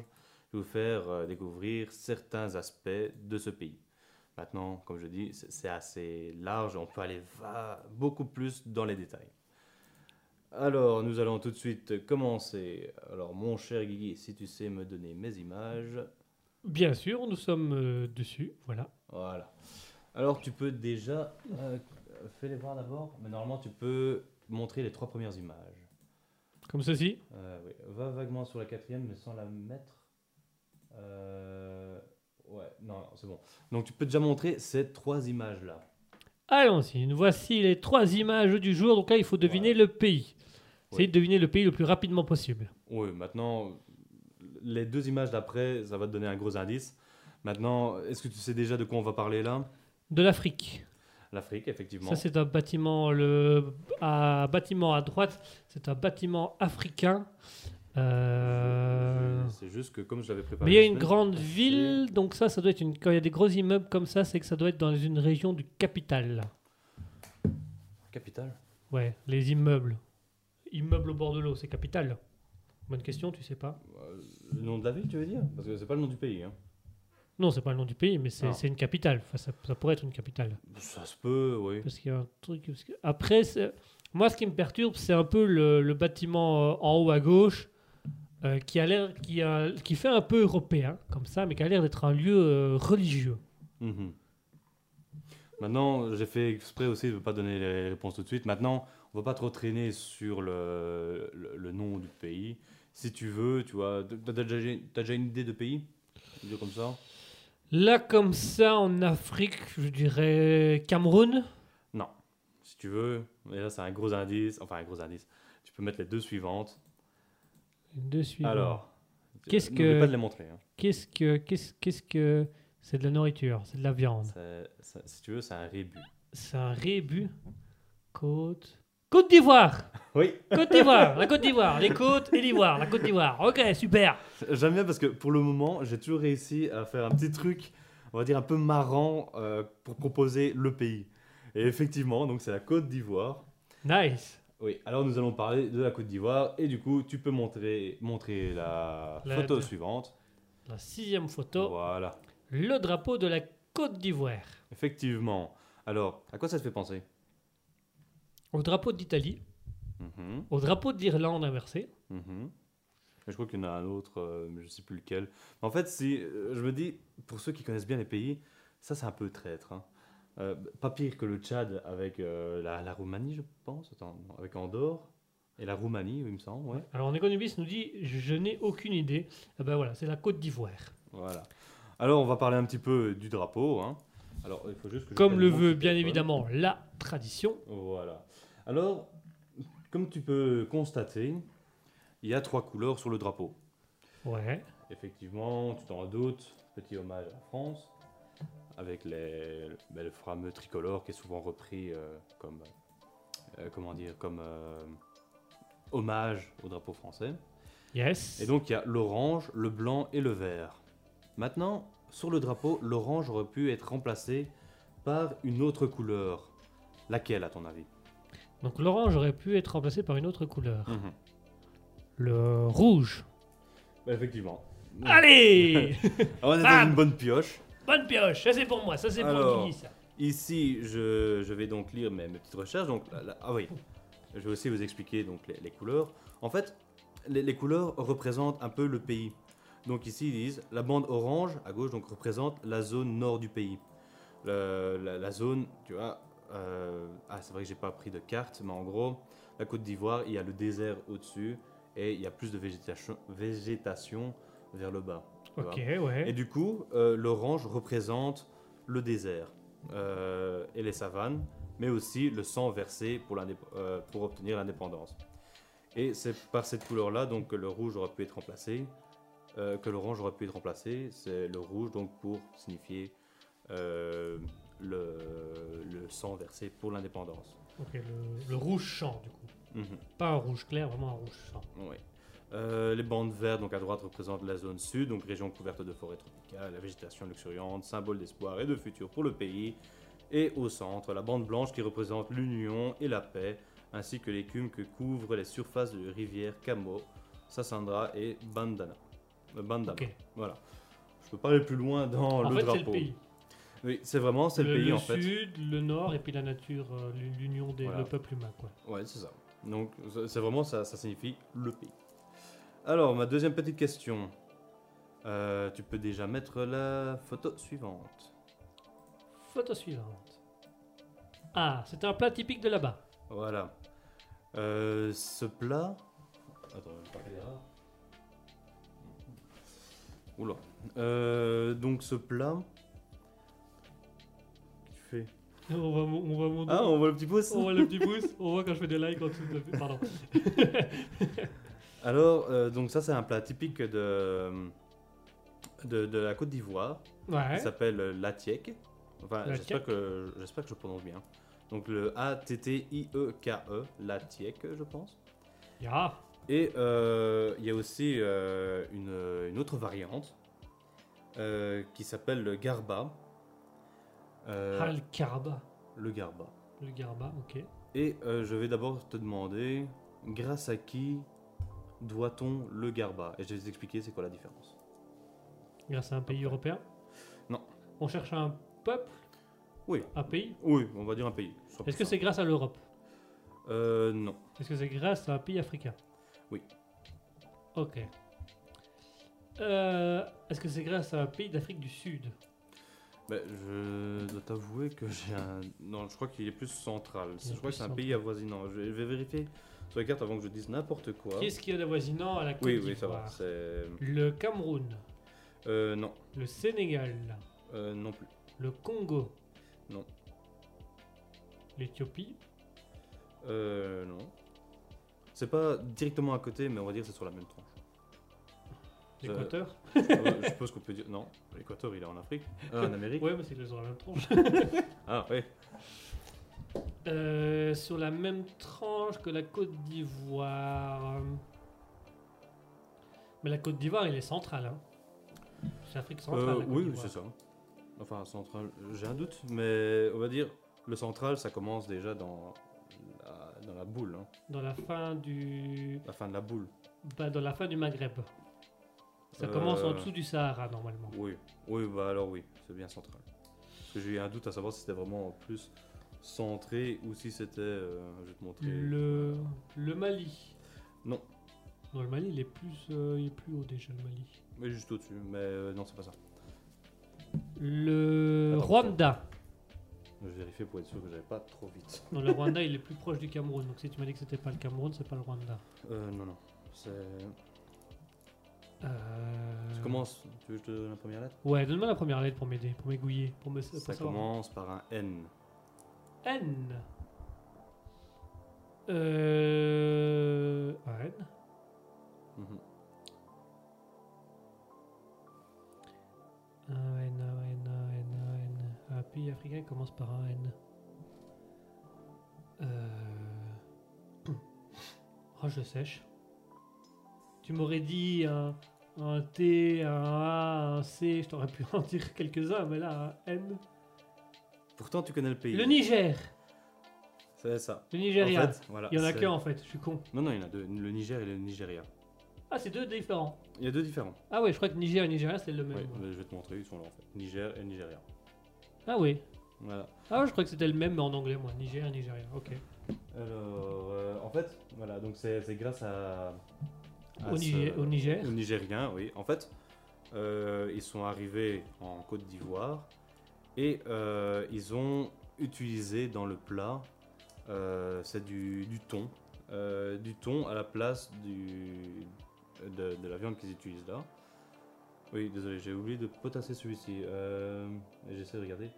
je vais vous faire découvrir certains aspects de ce pays. Maintenant, comme je dis, c'est assez large, on peut aller beaucoup plus dans les détails. Alors, nous allons tout de suite commencer. Alors, mon cher Guigui, si tu sais me donner mes images... Bien sûr, nous sommes dessus, voilà. Voilà. Alors, tu peux déjà... fais-les voir d'abord. Mais normalement, tu peux montrer les 3 premières images. Comme ceci. Oui. Va vaguement sur la 4e, mais sans la mettre. Ouais, non, c'est bon. Donc, tu peux déjà montrer ces 3 images-là. Allons-y. Voici les 3 images du jour. Donc là, il faut deviner le pays. Essayez de deviner le pays le plus rapidement possible. Oui, maintenant, les 2 images d'après, ça va te donner un gros indice. Maintenant, est-ce que tu sais déjà de quoi on va parler là ? De l'Afrique. l'Afrique, effectivement. Ça, c'est un bâtiment, bâtiment à droite, c'est un bâtiment africain. C'est juste que comme je l'avais préparé... Mais il y a une grande ville, donc ça doit être une... Quand il y a des gros immeubles comme ça, c'est que ça doit être dans une région du capital. Capital? Ouais, les immeubles. Immeuble au bord de l'eau, c'est capital. Bonne question, tu sais pas. Le nom de la ville, tu veux dire? Parce que c'est pas le nom du pays, hein. Non, c'est pas le nom du pays, mais c'est une capitale. Enfin, ça pourrait être une capitale. Ça se peut, oui. Parce qu'il y a un truc... Après, moi, ce qui me perturbe, c'est un peu le bâtiment en haut à gauche qui fait un peu européen, comme ça, mais qui a l'air d'être un lieu religieux. Mmh. Maintenant, j'ai fait exprès aussi de ne pas donner les réponses tout de suite. Maintenant, on ne va pas trop traîner sur le nom du pays. Si tu veux, tu vois... T'as déjà une idée de pays? Une idée comme ça? Là, comme ça, en Afrique, je dirais Cameroun. Non. Si tu veux, et là, c'est un gros indice. Enfin, un gros indice. Tu peux mettre les deux suivantes. Les deux suivantes. Alors, qu'est-ce que... N'oublie pas de les montrer. Hein. Qu'est-ce que... C'est de la nourriture, c'est de la viande. Si tu veux, c'est un rébut. C'est un rébut. Côte d'Ivoire. Oui. Côte d'Ivoire, la Côte d'Ivoire, les côtes et l'Ivoire, la Côte d'Ivoire. Ok, super. J'aime bien parce que pour le moment, j'ai toujours réussi à faire un petit truc, on va dire un peu marrant, pour proposer le pays. Et effectivement, donc c'est la Côte d'Ivoire. Nice. Oui, alors nous allons parler de la Côte d'Ivoire et du coup, tu peux montrer la photo suivante. La sixième photo. Voilà. Le drapeau de la Côte d'Ivoire. Effectivement. Alors, à quoi ça te fait penser? Au drapeau d'Italie, au drapeau d'Irlande inversé. Je crois qu'il y en a un autre, je ne sais plus lequel. En fait, je me dis, pour ceux qui connaissent bien les pays, ça c'est un peu traître. Hein. Pas pire que le Tchad avec la Roumanie, je pense. Attends, avec Andorre et la Roumanie, il me semble. Ouais. Alors, Economist nous dit, je n'ai aucune idée. Eh ben voilà, c'est la Côte d'Ivoire. Voilà. Alors, on va parler un petit peu du drapeau. Hein. Alors, il faut juste que comme le veut, bien évidemment, la tradition. Voilà. Alors, comme tu peux constater, il y a 3 couleurs sur le drapeau. Ouais. Effectivement, tu t'en doutes. Petit hommage à la France, avec le fameux tricolore qui est souvent repris comme hommage au drapeau français. Yes. Et donc, il y a l'orange, le blanc et le vert. Maintenant, sur le drapeau, l'orange aurait pu être remplacé par une autre couleur. Laquelle, à ton avis? Donc l'orange aurait pu être remplacé par une autre couleur. Le rouge. Bah, effectivement. Allez. On est dans une bonne pioche. Bonne pioche, ça c'est pour moi, ça c'est pour Guigui, ça. Ici, je vais donc lire mes petites recherches. Donc, je vais aussi vous expliquer donc, les couleurs. En fait, les couleurs représentent un peu le pays. Donc ici, ils disent la bande orange à gauche donc représente la zone nord du pays. La zone, tu vois, c'est vrai que j'ai pas pris de carte, mais en gros, la Côte d'Ivoire, il y a le désert au-dessus et il y a plus de végétation vers le bas. Ok, ouais. Et du coup, l'orange représente le désert et les savanes, mais aussi le sang versé pour obtenir l'indépendance. Et c'est par cette couleur-là donc que le rouge aurait pu être remplacé. C'est le rouge donc pour signifier le sang versé pour l'indépendance. Ok, le rouge sang du coup. Pas un rouge clair, vraiment un rouge sang. Oui. Les bandes vertes donc à droite représentent la zone sud, donc région couverte de forêts tropicales, la végétation luxuriante, symbole d'espoir et de futur pour le pays. Et au centre, la bande blanche qui représente l'union et la paix, ainsi que l'écume que couvrent les surfaces de rivières Kamo, Sassandra et Bandana. Okay. Voilà. Je peux pas aller plus loin dans le drapeau. C'est le pays. Oui, c'est vraiment le pays en fait. Le sud, le nord et puis la nature, l'union des le peuple humain quoi. Ouais, c'est ça. Donc c'est vraiment ça signifie le pays. Alors ma deuxième petite question. Tu peux déjà mettre la photo suivante. Ah, c'est un plat typique de là-bas. Voilà. Ce plat. Attends, je vais pas regarder. Oula. Donc ce plat. Qu'est-ce que tu fais? On va monter. Ah, on voit le petit pouce. On voit quand je fais des likes en dessous de... Pardon. Alors, donc ça c'est un plat typique de la Côte d'Ivoire. Ouais. Il s'appelle l'atiek. Enfin, j'espère que je prononce bien. Donc le A-T-T-I-E-K-E, la TIEK, je pense. Yeah. Et il y a aussi une autre variante qui s'appelle le Garba. Le Garba, ok. Et je vais d'abord te demander, grâce à qui doit-on le Garba? Et je vais vous expliquer c'est quoi la différence. Grâce à un pays européen? Non. On cherche un peuple? Oui. Un pays? Oui, on va dire un pays. Est-ce que c'est grâce à l'Europe? Non. Est-ce que c'est grâce à un pays africain? Oui. Ok. Est-ce que c'est grâce à un pays d'Afrique du Sud? Ben, je dois t'avouer que j'ai un... Non, je crois qu'il est plus central. Je crois que c'est un pays avoisinant. Je vais vérifier sur la carte avant que je dise n'importe quoi. Qu'est-ce qu'il y a d'avoisinant à la Côte d'Ivoire? Oui, ça va. Le Cameroun? Non. Le Sénégal? Non plus. Le Congo? Non. L'Éthiopie? Non. C'est pas directement à côté, mais on va dire que c'est sur la même tranche. L'Équateur? Je suppose qu'on peut dire... Non, l'Équateur, il est en Afrique. En Amérique. Ouais, mais c'est sur la même tranche. Ah, ouais. Sur la même tranche que la Côte d'Ivoire. Mais la Côte d'Ivoire, il est central. Hein. C'est l'Afrique centrale. Oui, c'est ça. Enfin, central, j'ai un doute, mais on va dire le central, ça commence déjà dans la boule. Hein. Dans la fin du... La fin de la boule. Bah, dans la fin du Maghreb. Ça commence en dessous du Sahara, normalement. Oui, oui, bah alors oui, c'est bien central. Parce que j'ai eu un doute à savoir si c'était vraiment plus centré ou si c'était... je vais te montrer... Le Mali? Non. Non, le Mali, il est plus haut déjà, le Mali. Mais juste au-dessus, mais non, c'est pas ça. Le Rwanda? Je vérifie pour être sûr que j'avais pas trop vite. Non, le Rwanda, il est plus proche du Cameroun. Donc si tu m'as dit que c'était pas le Cameroun, c'est pas le Rwanda. Non. C'est... Tu commences, tu veux que je te donne la première lettre? Ouais, donne-moi la première lettre pour m'aider, pour m'aiguiller, pour me... Ça commence par un N. N. Un N. Un N. Un pays africain commence par un N. Oh, je sèche. Tu m'aurais dit un T, un A, un C, je t'aurais pu en dire quelques-uns, mais là, un N. Pourtant, tu connais le pays. Le Niger. C'est ça. Le Nigeria. En fait, voilà, il y en a qu'un, en fait, je suis con. Non, il y en a deux, le Niger et le Nigeria. Ah, c'est deux différents. Il y a deux différents. Ah ouais, je crois que Niger et Nigeria, c'est le même. Oui, mais je vais te montrer, ils sont là, en fait. Niger et Nigeria. Ah oui. Voilà. Ah ouais, je crois que c'était le même, mais en anglais, moi. Niger et Nigeria, ok. Alors, en fait, voilà, donc c'est grâce à... Au Niger. Au Nigérien, oui. En fait, ils sont arrivés en Côte d'Ivoire et ils ont utilisé dans le plat, c'est du thon. Du thon à la place de la viande qu'ils utilisent là. Oui, désolé, j'ai oublié de potasser celui-ci. J'essaie de regarder.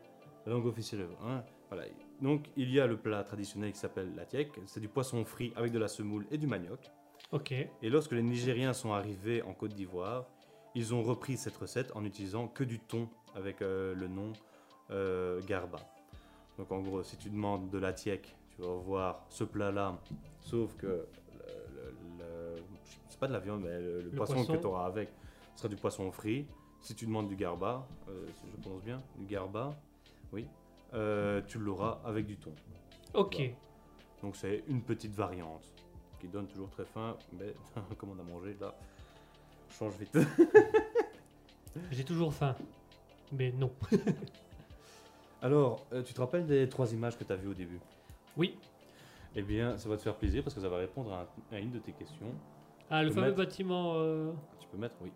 La langue officielle. Hein. Voilà. Donc, il y a le plat traditionnel qui s'appelle la tiek. C'est du poisson frit avec de la semoule et du manioc. Okay. Et lorsque les Nigériens sont arrivés en Côte d'Ivoire, ils ont repris cette recette en utilisant que du thon avec le nom Garba. Donc en gros, si tu demandes de la tiek, tu vas voir ce plat-là, sauf que c'est pas de la viande, mais le poisson que tu auras avec sera du poisson frit. Si tu demandes du Garba, si je pense bien, du Garba, oui, tu l'auras avec du thon. Ok. Voilà. Donc c'est une petite variante. Qui donne toujours très faim, mais comme on a mangé, là, je change vite. J'ai toujours faim, mais non. Alors, tu te rappelles des trois images que tu as vues au début? Oui. Eh bien, ça va te faire plaisir parce que ça va répondre à une de tes questions. Ah, le fameux bâtiment... Tu peux mettre, oui.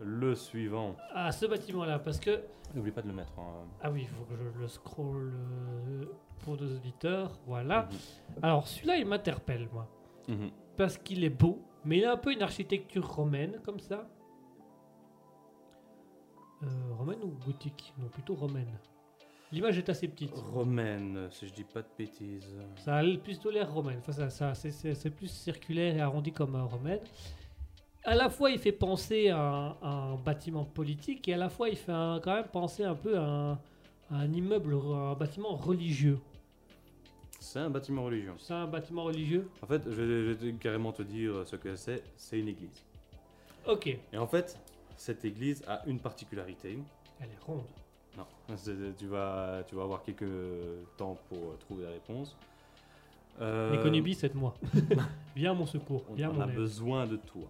Le suivant. Ah, ce bâtiment-là, parce que... N'oublie pas de le mettre. Hein. Ah oui, il faut que je le scroll pour nos auditeurs, voilà. Alors, celui-là, il m'interpelle, moi. Parce qu'il est beau, mais il a un peu une architecture romaine, comme ça. Romaine ou gothique? Non, plutôt romaine. L'image est assez petite. Romaine, si je dis pas de bêtises. Ça a plutôt l'air romaine. Enfin, c'est plus circulaire et arrondi comme romaine. À la fois, il fait penser à un bâtiment politique et à la fois, il fait quand même penser un peu à un, Un immeuble, un bâtiment religieux. C'est un bâtiment religieux. C'est un bâtiment religieux. En fait, je vais carrément te dire ce que c'est. C'est une église. Ok. Et en fait, cette église a une particularité. Elle est ronde. Non, tu vas avoir quelques temps pour trouver la réponse. L'économie, aide moi. Viens à mon secours. On a besoin de toi.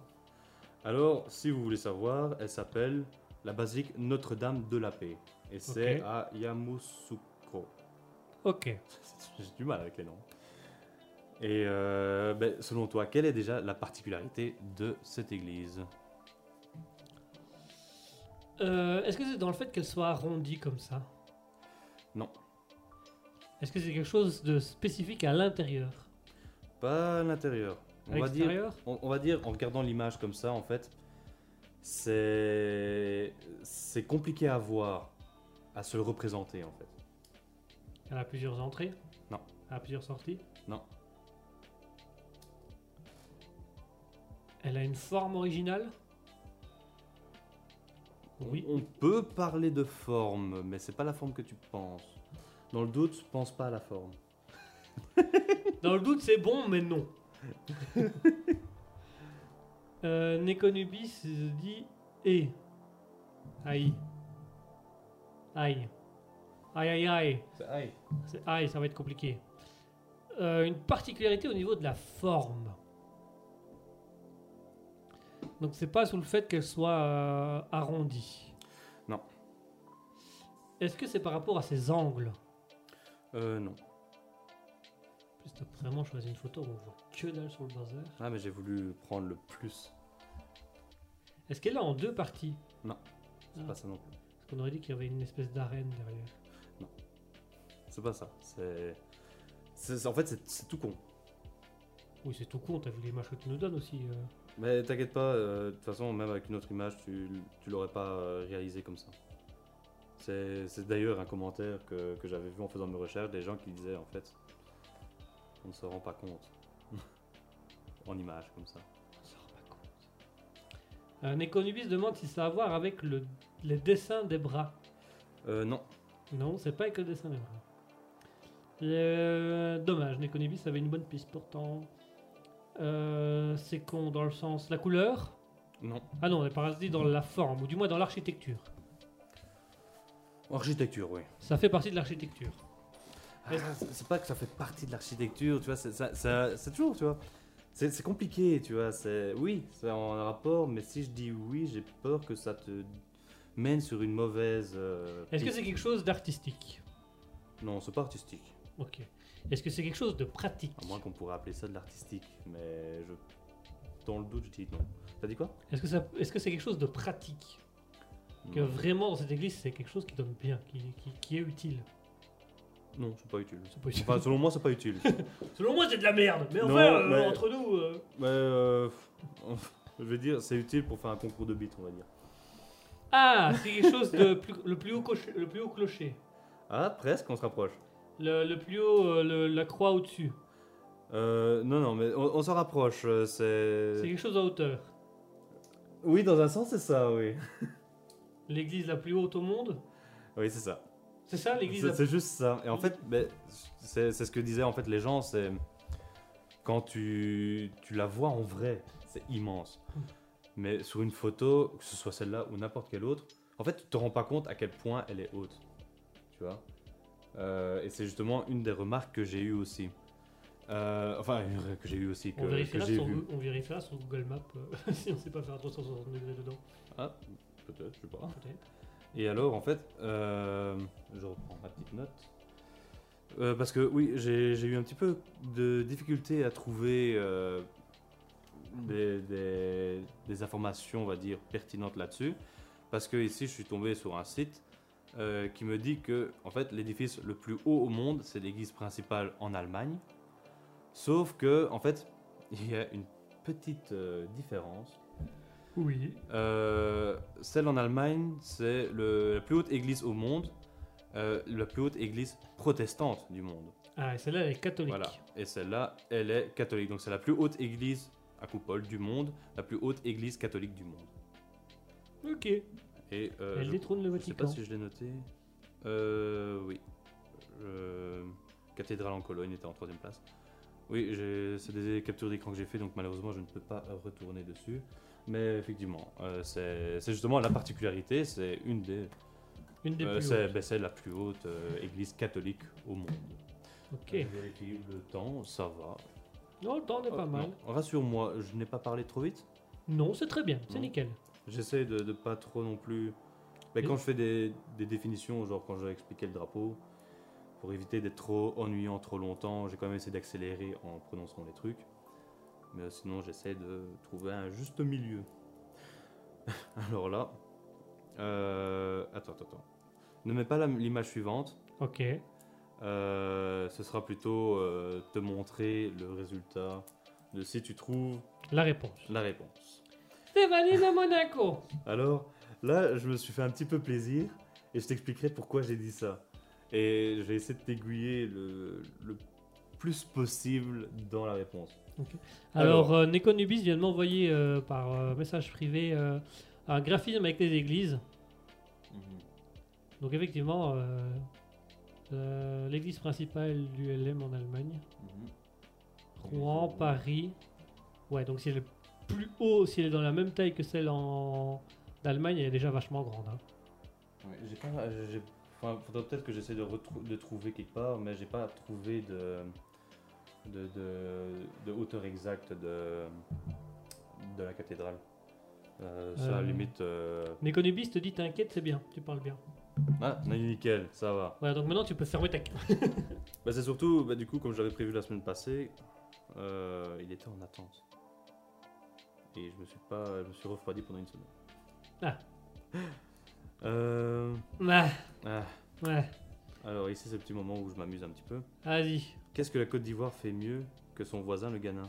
Alors, si vous voulez savoir, elle s'appelle la Basilique Notre-Dame de la Paix. Et c'est à Yamoussoukro. Ok. J'ai du mal avec les noms. Et ben, selon toi, quelle est déjà la particularité de cette église? Est-ce que c'est dans le fait qu'elle soit arrondie comme ça? Non. Est-ce que c'est quelque chose de spécifique à l'intérieur? Pas à l'intérieur. On va dire, en regardant l'image comme ça, en fait, c'est compliqué à voir, à se le représenter, en fait. Elle a plusieurs entrées? Non. Elle a plusieurs sorties? Non. Elle a une forme originale? Oui. On peut parler de forme, mais c'est pas la forme que tu penses. Dans le doute, pense pas à la forme. Dans le doute, c'est bon, mais non. Nekonubis dit et. Aïe. Aïe. Aïe, aïe, aïe. C'est aïe. C'est aïe, ça va être compliqué. Une particularité au niveau de la forme. Donc c'est pas sous le fait qu'elle soit arrondie. Non. Est-ce que c'est par rapport à ses angles? Non. En plus, t'as vraiment choisi une photo où on voit que dalle sur le bazar. Ah, mais j'ai voulu prendre le plus. Est-ce qu'elle est en deux parties? Non, c'est pas ça non plus. Parce qu'on aurait dit qu'il y avait une espèce d'arène derrière. Non, c'est pas ça. En fait, c'est tout con. Oui, c'est tout con, t'as vu l'image que tu nous donnes aussi. Mais t'inquiète pas, de toute façon, même avec une autre image, tu l'aurais pas réalisé comme ça. C'est d'ailleurs un commentaire que j'avais vu en faisant mes recherches, des gens qui disaient en fait, on ne se rend pas compte, en image comme ça. On ne se rend pas compte. Un économiste demande si ça a à voir avec les dessins des bras. Non. Non, c'est pas avec le dessin des bras. Dommage, Nekonubis avait une bonne piste pourtant. C'est con dans le sens. La couleur? Non. Ah non, on est parasite dans la forme, ou du moins dans l'architecture. Architecture, oui. Ça fait partie de l'architecture. Ah, c'est pas que ça fait partie de l'architecture, tu vois, c'est toujours, tu vois. C'est compliqué, tu vois. Oui, c'est en rapport, mais si je dis oui, j'ai peur que ça te mène sur une mauvaise. Est-ce que c'est quelque chose d'artistique? Non, c'est pas artistique. Ok. Est-ce que c'est quelque chose de pratique? À moins qu'on pourrait appeler ça de l'artistique, mais dans le doute, je dis non. T'as dit quoi? Est-ce que c'est quelque chose de pratique? Que vraiment dans cette église c'est quelque chose qui donne bien, qui est utile. Non, c'est pas utile. C'est pas utile. Enfin, selon moi, c'est pas utile. Selon moi, c'est de la merde. Mais enfin, entre nous. Je vais dire, c'est utile pour faire un concours de bites, on va dire. Ah, c'est quelque chose de le plus haut clocher. Ah, presque, on se rapproche. Le plus haut, la croix au-dessus. Non, mais on s'en rapproche. C'est quelque chose en hauteur. Oui, dans un sens, c'est ça, oui. L'église la plus haute au monde? Oui, c'est ça. C'est ça l'église la plus haute? C'est juste ça. Et en fait, ben, c'est ce que disaient en fait les gens, c'est quand tu la vois en vrai, c'est immense. Mais sur une photo, que ce soit celle-là ou n'importe quelle autre, en fait, tu te rends pas compte à quel point elle est haute. Tu vois? Et c'est justement une des remarques que j'ai eues aussi. On vérifiera sur Google Maps si on sait pas faire un 360 degrés dedans. Ah. Peut-être, je sais pas. Et alors, en fait, je reprends ma petite note. Parce que, oui, j'ai eu un petit peu de difficulté à trouver des informations, on va dire, pertinentes là-dessus. Parce que, ici, je suis tombé sur un site qui me dit que, en fait, l'édifice le plus haut au monde, c'est l'église principale en Allemagne. Sauf que, en fait, il y a une petite différence. Oui. Celle en Allemagne, c'est la plus haute église au monde, la plus haute église protestante du monde. Ah, et celle-là, elle est catholique. Voilà, et celle-là, elle est catholique. Donc c'est la plus haute église à coupole du monde, la plus haute église catholique du monde. Ok. Et elle détrône le Vatican. Je sais pas si je l'ai noté. Oui. Cathédrale en Cologne était en 3e place. Oui, c'est des captures d'écran que j'ai fait, donc malheureusement je ne peux pas retourner dessus. Mais effectivement, c'est justement la particularité, c'est la plus haute église catholique au monde. Ok. Vérifier le temps, ça va. Non, le temps n'est pas mal. Rassure-moi, je n'ai pas parlé trop vite? Non, c'est très bien, c'est nickel. J'essaie de ne pas trop non plus... Mais quand je fais des définitions, genre quand je vais expliquer le drapeau, pour éviter d'être trop ennuyant trop longtemps, j'ai quand même essayé d'accélérer en prononçant les trucs. Mais sinon, j'essaie de trouver un juste milieu. Alors là... Attends. Ne mets pas l'image suivante. Ok. Ce sera plutôt te montrer le résultat de si tu trouves... La réponse. La réponse. Des valises à Monaco. Alors, là, je me suis fait un petit peu plaisir et je t'expliquerai pourquoi j'ai dit ça. Et je vais essayer de t'aiguiller le plus possible dans la réponse. Okay. Alors Nekonubis vient de m'envoyer par message privé un graphisme avec des églises. Donc effectivement, l'église principale du LM en Allemagne. Rouen, Paris. Ouais, donc si elle est plus haut, si elle est dans la même taille que celle d'Allemagne, elle est déjà vachement grande. Hein. Ouais, faudrait peut-être que j'essaie de trouver quelque part, mais j'ai pas trouvé de hauteur exacte de la cathédrale. Ça limite... Nekonubis te dit t'inquiète, c'est bien, tu parles bien. Ah, nickel, ça va. Voilà, donc maintenant tu peux fermer ta gueule. Bah c'est surtout, du coup, comme j'avais prévu la semaine passée, il était en attente. Et je me suis refroidi pendant une semaine. Ah. Ouais. Alors ici, c'est le petit moment où je m'amuse un petit peu. Vas-y. Qu'est-ce que la Côte d'Ivoire fait mieux que son voisin, le Ghana?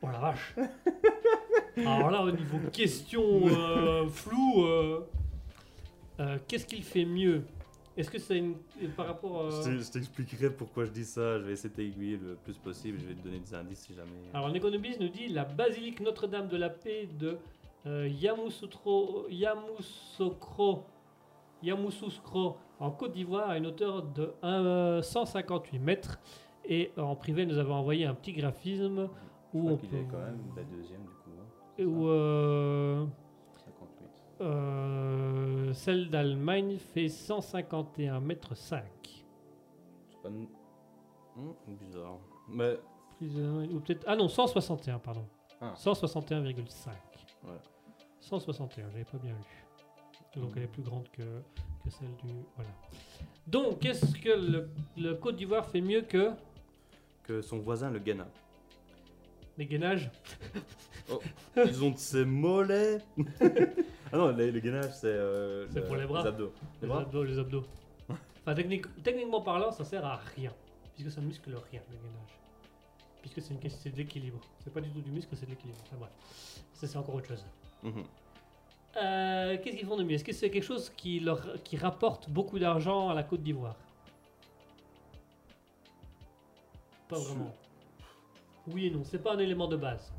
Oh la vache. Alors là, au niveau question floue, qu'est-ce qu'il fait mieux? Est-ce que c'est par rapport... Je t'expliquerai pourquoi je dis ça. Je vais essayer d'aiguiller le plus possible. Je vais te donner des indices si jamais... Alors, Nekonubis nous dit la Basilique Notre-Dame de la Paix de Yamoussoukro en Côte d'Ivoire à une hauteur de 158 mètres. Et en privé, nous avons envoyé un petit graphisme où on peut... est quand même la deuxième, du coup. Et où... celle d'Allemagne fait 151 mètres 5. C'est pas bizarre. Mais... Ou peut-être... Ah non, 161, pardon. Ah. 161,5. Ouais. 161, j'avais pas bien lu. Donc elle est plus grande que celle du... Voilà. Donc, qu'est-ce que le Côte d'Ivoire fait mieux que son voisin, le Ghana? Les gainages. Ils ont de ces mollets. Ah non, les gainages, c'est pour les bras. Les abdos. Les abdos. Enfin, techniquement parlant, ça sert à rien. Puisque ça muscle rien, le gainage. Puisque c'est une question d'équilibre. C'est pas du tout du muscle, c'est de l'équilibre. Enfin bref. Ça, c'est encore autre chose. Qu'est-ce qu'ils font de mieux? Est-ce que c'est quelque chose qui rapporte beaucoup d'argent à la Côte d'Ivoire? Pas vraiment. Oui et non, c'est pas un élément de base.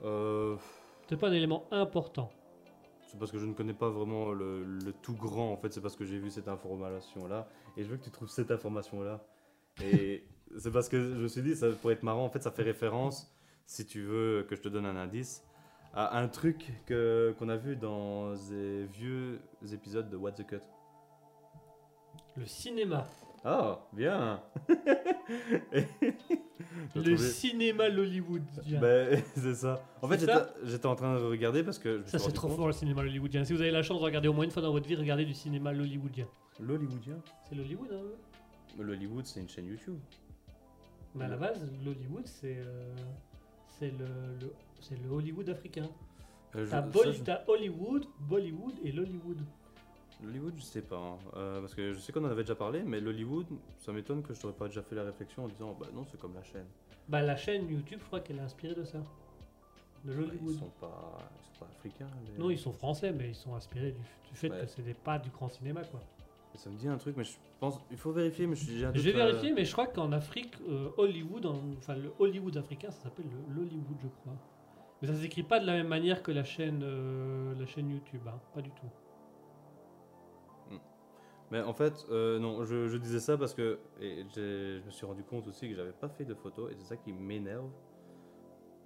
C'est pas un élément important. C'est parce que je ne connais pas vraiment le tout grand en fait, c'est parce que j'ai vu cette information là et je veux que tu trouves cette information là. Et c'est parce que je me suis dit ça pourrait être marrant en fait, ça fait référence, si tu veux que je te donne un indice, à un truc qu'on a vu dans des vieux épisodes de What the Cut. Le cinéma. Ah, bien. Cinéma hollywoodien. Ben, c'est ça. En fait, j'étais en train de regarder parce que... Ça, c'est trop fort, le cinéma hollywoodien. Si vous avez la chance de regarder au moins une fois dans votre vie, regardez du cinéma hollywoodien. L'hollywoodien? C'est l'Hollywood, hein. L'Hollywood, c'est une chaîne YouTube. Mais à la base, l'Hollywood, c'est le Hollywood africain. T'as Hollywood, Bollywood et l'Hollywood. L'Hollywood, je sais pas, hein. Parce que je sais qu'on en avait déjà parlé, mais l'Hollywood, ça m'étonne que je t'aurais pas déjà fait la réflexion en disant, bah non, c'est comme la chaîne. Bah la chaîne YouTube, je crois qu'elle est inspirée de ça, de l'Hollywood. Bah, ils sont pas africains. Les... Non, ils sont français, mais ils sont inspirés du fait que c'était pas du grand cinéma, quoi. Ça me dit un truc, mais je pense, il faut vérifier, mais j'ai vérifié, mais je crois qu'en Afrique, Hollywood, enfin le Hollywood africain, ça s'appelle l'Hollywood, je crois. Mais ça s'écrit pas de la même manière que la chaîne YouTube, hein, pas du tout. Mais en fait, non, je disais ça parce que je me suis rendu compte aussi que j'avais pas fait de photos et c'est ça qui m'énerve.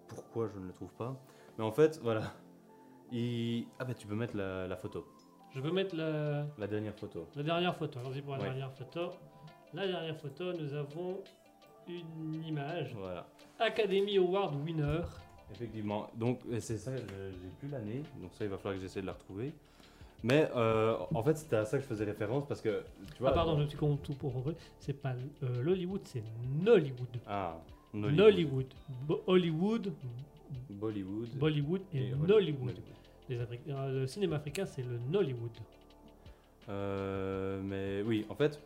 Pourquoi je ne le trouve pas? Mais en fait, voilà. Ah bah tu peux mettre la photo. Je peux mettre la dernière photo. La dernière photo, j'en pour la dernière photo. La dernière photo, nous avons une image. Voilà. Academy Award winner. Effectivement, donc c'est ça, j'ai plus l'année, donc ça il va falloir que j'essaie de la retrouver. Mais en fait c'était à ça que je faisais référence parce que tu vois. Ah pardon, je me suis tout pour retrouver. C'est pas Lollywood, c'est Nollywood. Ah, Nollywood. Hollywood. Bollywood. Bollywood et Nollywood. Le cinéma africain, c'est le Nollywood. Mais oui, en fait,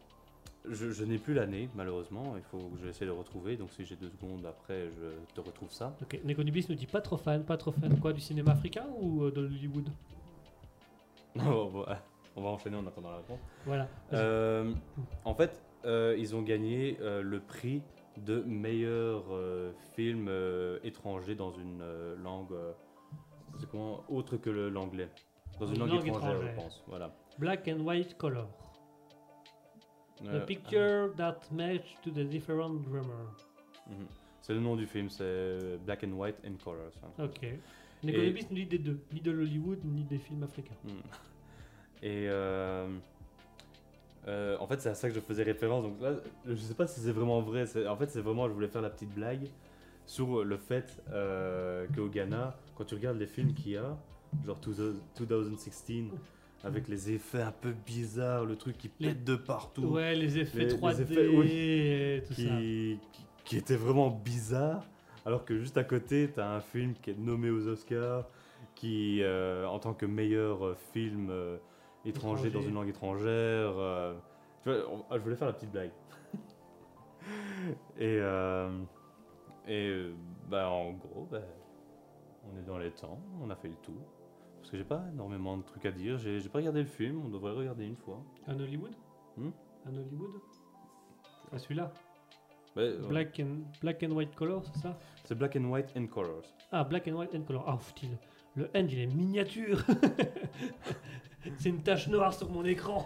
je n'ai plus l'année, malheureusement. Il faut que je essaie de le retrouver. Donc, si j'ai 2 secondes après, je te retrouve ça. Ok, Nekonubis nous dit pas trop fan quoi, du cinéma africain ou de Hollywood? Non, bon, on va enchaîner en attendant la réponse. Voilà. En fait, ils ont gagné le prix de meilleur film étranger dans une langue. C'est comment, autre que l'anglais. Dans une langue étrangère, je pense. Voilà. Black and White Color. The picture that matches to the different grammar. C'est le nom du film, c'est Black and White and Color. Ça. Ok. N'économiste nous dit des deux, ni de l'Hollywood, ni des films africains. Et en fait, c'est à ça que je faisais référence. Donc là, je sais pas si c'est vraiment vrai. En fait, c'est vraiment, je voulais faire la petite blague sur le fait qu'au Ghana, quand tu regardes les films qu'il y a, genre 2016, avec les effets un peu bizarres, le truc qui pète de partout. Ouais, les effets 3D, les effets, et tout ça. Qui étaient vraiment bizarres, alors que juste à côté, t'as un film qui est nommé aux Oscars, qui, en tant que meilleur film étranger dans une langue étrangère... tu vois, je voulais faire la petite blague. Et bah en gros, bah, on est dans les temps, on a fait le tour. Parce que j'ai pas énormément de trucs à dire, j'ai pas regardé le film, on devrait le regarder une fois. Un Hollywood? Un Hollywood? Ah celui-là, bah, Black and White Color, c'est ça? C'est Black and White and Colors. Ah, Black and White and Color. Ah, putain, le end il est miniature. C'est une tache noire sur mon écran.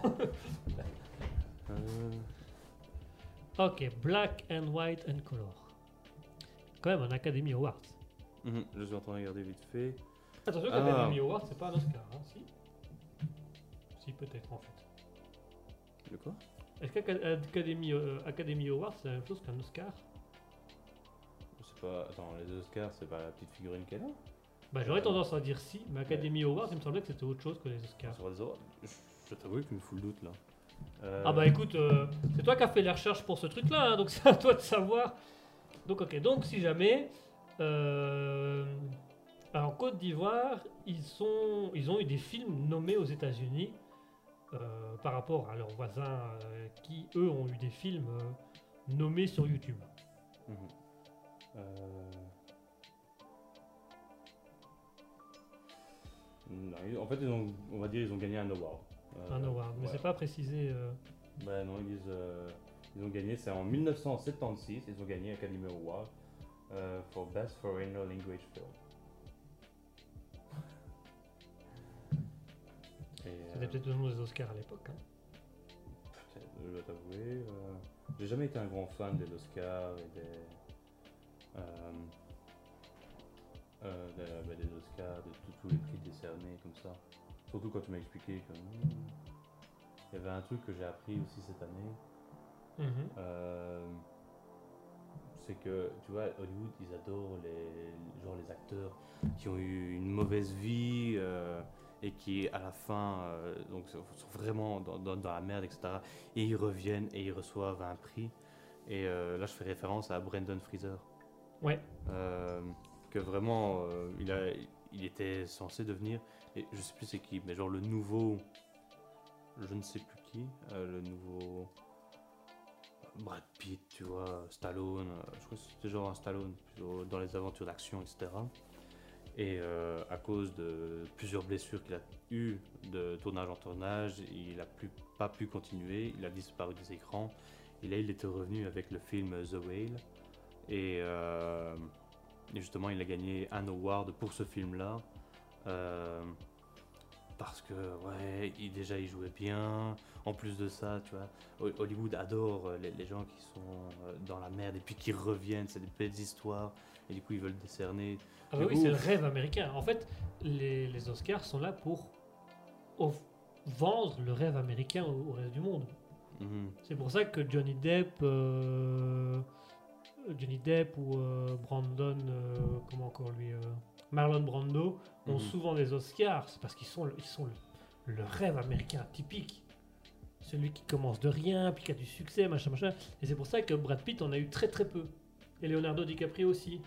Ok, Black and White and Color. Quand même un Academy Award. Je suis en train de regarder vite fait. Attention, Academy Award, c'est pas un Oscar, hein, si? Si, peut-être en fait. Le quoi? Est-ce qu'Academy Award, c'est la même chose qu'un Oscar? Je sais pas. Attends, les Oscars, c'est pas la petite figurine qu'elle a? Bah, j'aurais tendance à dire si, mais Academy Award, il me semblait que c'était autre chose que les Oscars. Je t'avoue que tu me fous le doute là. Ah bah écoute, c'est toi qui as fait la recherche pour ce truc là, hein, donc c'est à toi de savoir. Donc ok, donc si jamais, en Côte d'Ivoire, ils ont eu des films nommés aux États-Unis par rapport à leurs voisins qui, eux, ont eu des films nommés sur YouTube. Non, en fait, on va dire ils ont gagné un award. Un award, mais c'est pas précisé. Bah non, ils disent... Ils ont gagné, c'est en 1976, ils ont gagné Academy Award for Best Foreign Language Film. C'était peut-être le nom des Oscars à l'époque. Peut-être, je dois t'avouer. J'ai jamais été un grand fan des Oscars et des Oscars, de tous les prix décernés comme ça. Surtout quand tu m'as expliqué que il y avait un truc que j'ai appris aussi cette année. C'est que tu vois, Hollywood ils adorent les acteurs qui ont eu une mauvaise vie et qui à la fin donc sont vraiment dans la merde, etc. Et ils reviennent et ils reçoivent un prix. Et là je fais référence à Brendan Fraser. Ouais. Que vraiment il était censé devenir, et je sais plus c'est qui, mais genre le nouveau, je ne sais plus qui, le nouveau Brad Pitt, tu vois, Stallone, je crois que c'était genre un Stallone, plutôt dans les aventures d'action, etc. Et à cause de plusieurs blessures qu'il a eues de tournage en tournage, il n'a pas pu continuer, il a disparu des écrans. Et là, il était revenu avec le film The Whale. Et justement, il a gagné un award pour ce film-là. parce que, ouais, déjà il jouait bien. En plus de ça, tu vois, Hollywood adore les gens qui sont dans la merde et puis qui reviennent, c'est des belles histoires, et du coup ils veulent décerner. Ah bah oui, c'est le rêve américain. En fait, les Oscars sont là pour vendre le rêve américain au reste du monde. Mmh. C'est pour ça que Johnny Depp ou Brandon, comment encore lui, Marlon Brando ont souvent des Oscars. C'est parce qu'ils sont le rêve américain typique. Celui qui commence de rien, puis qui a du succès, machin, machin. Et c'est pour ça que Brad Pitt en a eu très très peu. Et Leonardo DiCaprio aussi.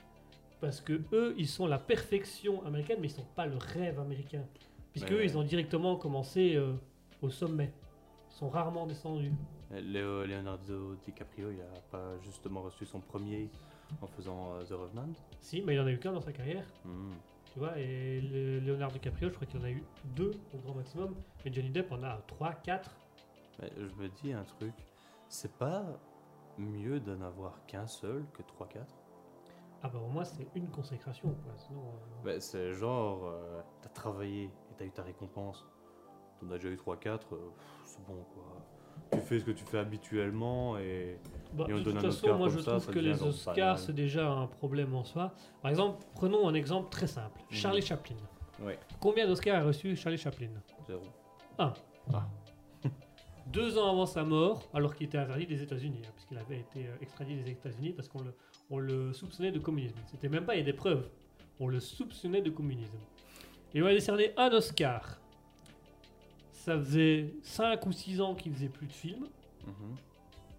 Parce que eux, ils sont la perfection américaine, mais ils sont pas le rêve américain. Puisque eux, ils ont directement commencé au sommet. Ils sont rarement descendus. Leonardo DiCaprio, il n'a pas justement reçu son premier en faisant The Revenant? Si, mais il en a eu qu'un dans sa carrière. Tu vois, et Leonardo DiCaprio, je crois qu'il en a eu 2 au grand maximum. Mais Johnny Depp en a 3, 4. Mais je me dis un truc, c'est pas mieux d'en avoir qu'un seul que 3, 4? Ah bah au moins c'est une consécration quoi, sinon... Bah c'est genre, t'as travaillé et t'as eu ta récompense, t'en as déjà eu 3, 4, c'est bon quoi. Tu fais ce que tu fais habituellement et on donne un Oscar comme ça. De toute façon, moi je trouve que les Oscars c'est déjà un problème en soi. Par exemple, prenons un exemple très simple, Charlie Chaplin. Ouais. Combien d'Oscars a reçu Charlie Chaplin? 0. 1. Ah. 2 ans avant sa mort, alors qu'il était interdit des États-Unis, hein, puisqu'il avait été extradit des États-Unis parce qu'on le soupçonnait de communisme. C'était même pas, il y a des preuves. On le soupçonnait de communisme. Et on a décerné un Oscar. Ça faisait 5 ou 6 ans qu'il faisait plus de films.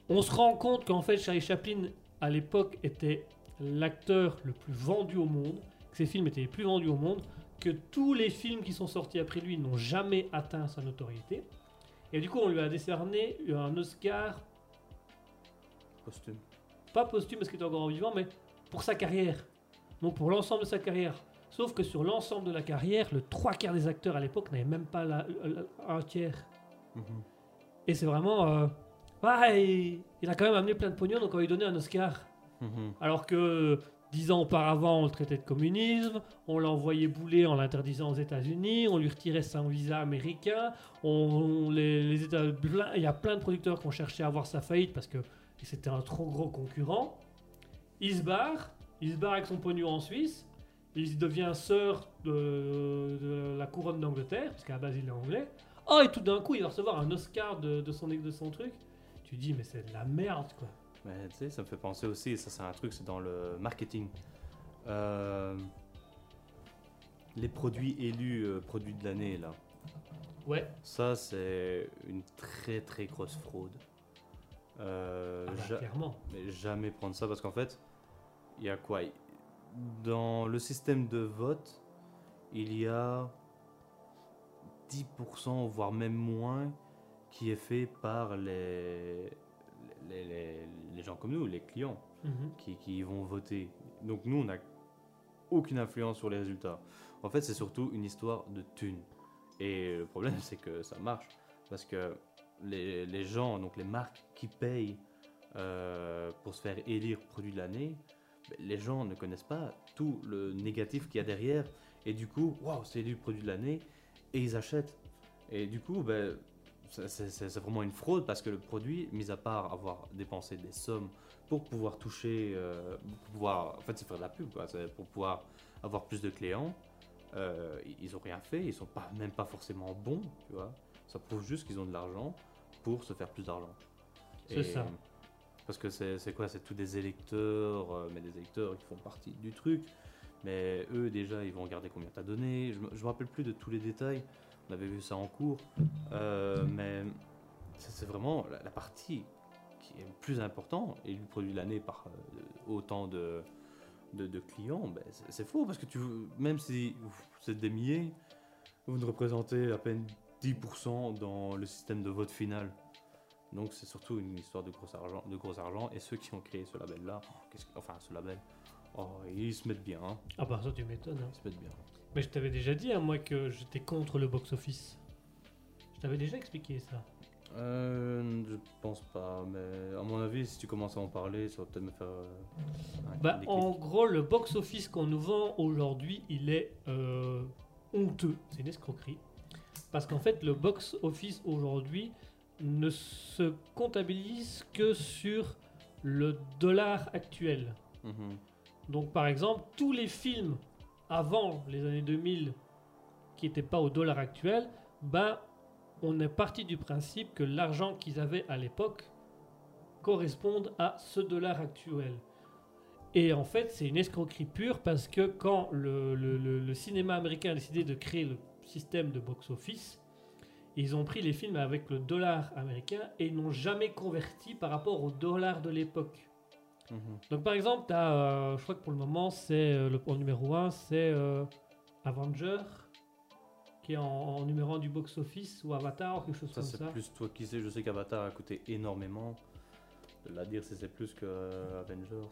On se rend compte qu'en fait, Charlie Chaplin, à l'époque, était l'acteur le plus vendu au monde, que ses films étaient les plus vendus au monde, que tous les films qui sont sortis après lui n'ont jamais atteint sa notoriété. Et du coup, on lui a décerné un Oscar... posthume. Pas posthume parce qu'il était encore en vivant, mais pour sa carrière. Donc pour l'ensemble de sa carrière. Sauf que sur l'ensemble de la carrière, le 3/4 des acteurs à l'époque n'avaient même pas un tiers. Et c'est vraiment... il a quand même amené plein de pognon, donc on lui donnait un Oscar. Alors que 10 ans auparavant, on le traitait de communisme, on l'envoyait bouler en l'interdisant aux États-Unis, on lui retirait son visa américain, les États, il y a plein de producteurs qui ont cherché à avoir sa faillite parce que c'était un trop gros concurrent. Il se barre avec son pognon en Suisse, il devient sœur de la couronne d'Angleterre, parce qu'à la base il est anglais. Oh, et tout d'un coup il va recevoir un Oscar de son truc. Tu dis, mais c'est de la merde quoi. Mais tu sais, ça me fait penser aussi, et ça c'est un truc, c'est dans le marketing. Les produits élus, produits de l'année là. Ouais. Ça c'est une très très grosse fraude. Clairement. Mais jamais prendre ça parce qu'en fait, il y a quoi? Dans le système de vote, il y a 10% voire même moins qui est fait par les gens comme nous, les clients, qui vont voter. Donc nous, on n'a aucune influence sur les résultats. En fait, c'est surtout une histoire de thunes. Et le problème, c'est que ça marche. Parce que les gens, donc les marques qui payent pour se faire élire produit de l'année, les gens ne connaissent pas tout le négatif qu'il y a derrière. Et du coup, waouh, c'est élu produit de l'année. Et ils achètent. Et du coup, ben... C'est vraiment une fraude parce que le produit, mis à part avoir dépensé des sommes pour pouvoir toucher, en fait c'est faire de la pub, quoi, pour pouvoir avoir plus de clients, ils n'ont rien fait, ils ne sont même pas forcément bons, tu vois. Ça prouve juste qu'ils ont de l'argent pour se faire plus d'argent. C'est ça. Parce que c'est quoi? C'est tous des électeurs, mais des électeurs qui font partie du truc, mais eux déjà ils vont regarder combien tu as donné, je me rappelle plus de tous les détails. On avait vu ça en cours, mais c'est vraiment la partie qui est le plus important. Et le produit de l'année par autant de clients, ben c'est faux parce que même si vous êtes des milliers, vous ne représentez à peine 10% dans le système de vote final. Donc c'est surtout une histoire de gros argent. Et ceux qui ont créé ce label-là, ils se mettent bien. Hein. Ah bah ça tu m'étonnes. Hein. Ils se mettent bien. Mais je t'avais déjà dit, moi, que j'étais contre le box-office. Je t'avais déjà expliqué ça. Je pense pas, mais à mon avis, si tu commences à en parler, ça va peut-être me faire... en gros, le box-office qu'on nous vend aujourd'hui, il est honteux. C'est une escroquerie. Parce qu'en fait, le box-office aujourd'hui ne se comptabilise que sur le dollar actuel. Mmh. Donc par exemple, tous les films avant les années 2000 qui n'étaient pas au dollar actuel, ben, on est parti du principe que l'argent qu'ils avaient à l'époque corresponde à ce dollar actuel. Et en fait, c'est une escroquerie pure parce que quand le cinéma américain a décidé de créer le système de box-office, ils ont pris les films avec le dollar américain et ils n'ont jamais converti par rapport au dollar de l'époque. Mmh. Donc par exemple, t'as, je crois que pour le moment, c'est en numéro 1, c'est Avengers, qui est en numéro 1 du box-office, ou Avatar, ou quelque chose ça, comme ça. Ça, c'est plus toi qui sais, je sais qu'Avatar a coûté énormément. De la dire si c'est plus que Avengers.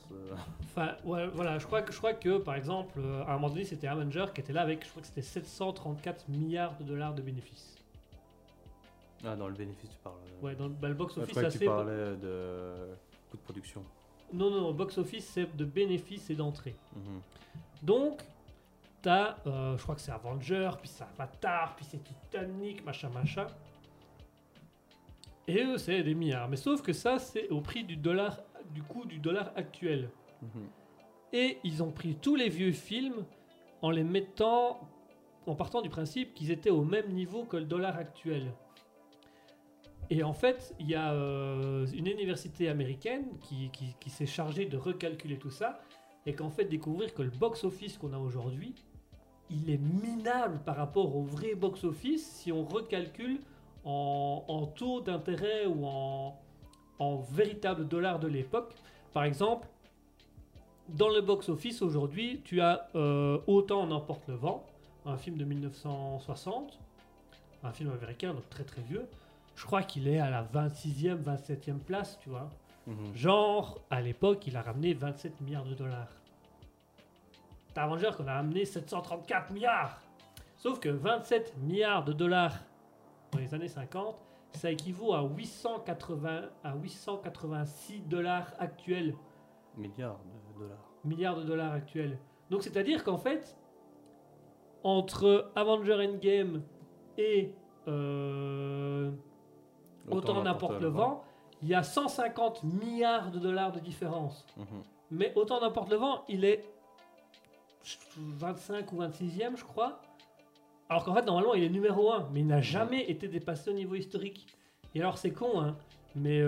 Enfin, ouais, voilà, je crois que par exemple, à un moment donné, c'était Avengers qui était là avec, je crois que c'était 734 milliards de dollars de bénéfices. Ah, dans le bénéfice, tu parles. Ouais, dans le box-office, ça c'est... Tu parlais de coût de production. Non, box-office, c'est de bénéfices et d'entrées. Mm-hmm. Donc, t'as, je crois que c'est Avengers, puis c'est Avatar, puis c'est Titanic, machin. Et eux, c'est des milliards. Mais sauf que ça, c'est au prix du dollar, du coût du dollar actuel. Mm-hmm. Et ils ont pris tous les vieux films en les mettant, en partant du principe qu'ils étaient au même niveau que le dollar actuel. Et en fait, il y a une université américaine qui s'est chargée de recalculer tout ça et qu'en fait découvrir que le box-office qu'on a aujourd'hui, il est minable par rapport au vrai box-office si on recalcule en taux d'intérêt ou en véritable dollar de l'époque. Par exemple, dans le box-office aujourd'hui, tu as Autant en emporte le vent, un film de 1960, un film américain, donc très très vieux. Je crois qu'il est à la 26e, 27e place, tu vois. Mmh. Genre, à l'époque, il a ramené 27 milliards de dollars. T'as Avengers qu'on a ramené 734 milliards. Sauf que 27 milliards de dollars dans les années 50, ça équivaut à 886 dollars actuels. Milliards de dollars. Milliards de dollars actuels. Donc, c'est-à-dire qu'en fait, entre Avengers Endgame et... Autant n'importe le vent, il y a 150 milliards de dollars de différence. Mmh. Mais Autant n'importe le vent, il est 25 ou 26e, je crois. Alors qu'en fait, normalement, il est numéro 1, mais il n'a jamais été dépassé au niveau historique. Et alors, c'est con, hein, mais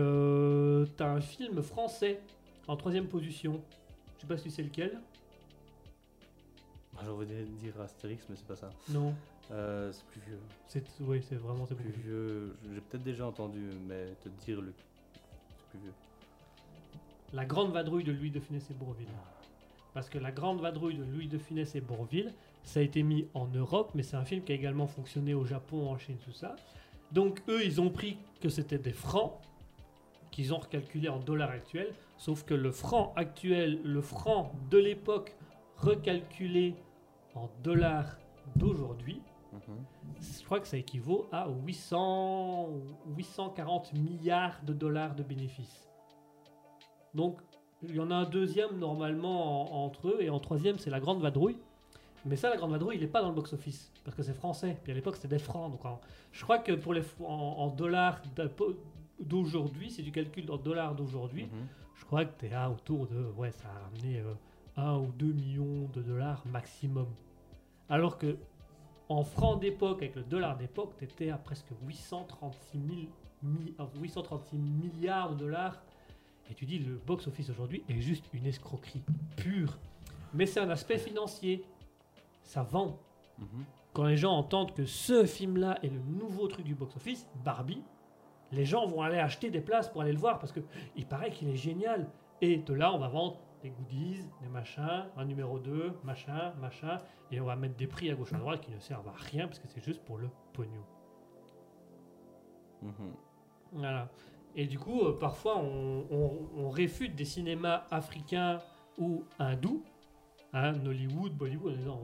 t'as un film français en 3e position. Je sais pas si c'est lequel. Je voudrais dire Astérix, mais c'est pas ça. Non. C'est plus vieux. Oui, c'est vraiment c'est plus vieux. J'ai peut-être déjà entendu, mais te dire le... C'est plus vieux. La Grande Vadrouille de Louis de Funès et Bourvil. Parce que La Grande Vadrouille de Louis de Funès et Bourvil, ça a été mis en Europe, mais c'est un film qui a également fonctionné au Japon, en Chine, tout ça. Donc eux, ils ont pris que c'était des francs, qu'ils ont recalculé en dollars actuels, sauf que le franc actuel, le franc de l'époque, recalculé en dollars d'aujourd'hui, je crois que ça équivaut à 840 milliards de dollars de bénéfices. Donc, il y en a un deuxième normalement entre eux, et en troisième, c'est La Grande Vadrouille. Mais ça, La Grande Vadrouille, il n'est pas dans le box-office, parce que c'est français. Puis à l'époque, c'était des francs. Donc je crois que pour en dollars d'aujourd'hui, si tu calcules en dollars d'aujourd'hui, je crois que tu es à autour de... Ouais, ça a ramené 1 ou 2 millions de dollars maximum. Alors que en francs d'époque, avec le dollar d'époque, tu étais à presque 836 milliards de dollars. Et tu dis, le box-office aujourd'hui est juste une escroquerie pure. Mais c'est un aspect financier. Ça vend. Mm-hmm. Quand les gens entendent que ce film-là est le nouveau truc du box-office, Barbie, les gens vont aller acheter des places pour aller le voir parce qu'il paraît qu'il est génial. Et de là, on va vendre des goodies, des machins, un numéro 2, machin, et on va mettre des prix à gauche à droite qui ne servent à rien parce que c'est juste pour le pognon. Mmh. Voilà. Et du coup, parfois, on réfute des cinémas africains ou hindous, hein, Nollywood, Bollywood, en disant,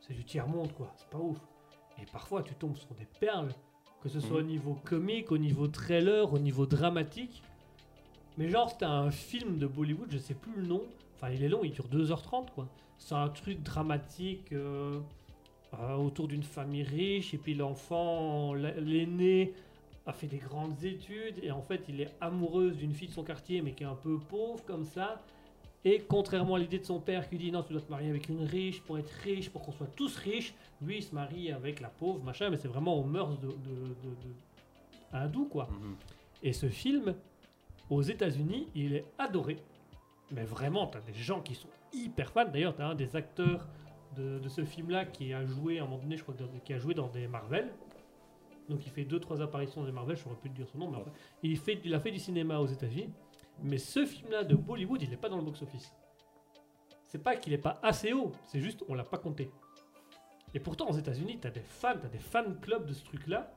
c'est du tiers-monde, quoi, c'est pas ouf. Et parfois, tu tombes sur des perles, que ce soit au niveau comique, au niveau trailer, au niveau dramatique. Mais genre, c'était un film de Bollywood, je sais plus le nom. Enfin, il est long, il dure 2h30, quoi. C'est un truc dramatique autour d'une famille riche, et puis l'enfant, l'aîné, a fait des grandes études, et en fait il est amoureux d'une fille de son quartier mais qui est un peu pauvre comme ça, et contrairement à l'idée de son père qui dit non, tu dois te marier avec une riche pour être riche, pour qu'on soit tous riches, lui il se marie avec la pauvre machin, mais c'est vraiment aux mœurs de hindou quoi. Et ce film aux États-Unis il est adoré, mais vraiment t'as des gens qui sont hyper fans. D'ailleurs t'as un des acteurs de ce film là qui a joué à un moment donné, je crois, qui a joué dans des Marvel. Donc il fait 2-3 apparitions de Marvel, je n'aurais plus de dire son nom, mais enfin, il a fait du cinéma aux États-Unis. Mais ce film-là de Bollywood, il n'est pas dans le box-office. C'est pas qu'il n'est pas assez haut, c'est juste on l'a pas compté. Et pourtant aux États-Unis, t'as des fan clubs de ce truc-là,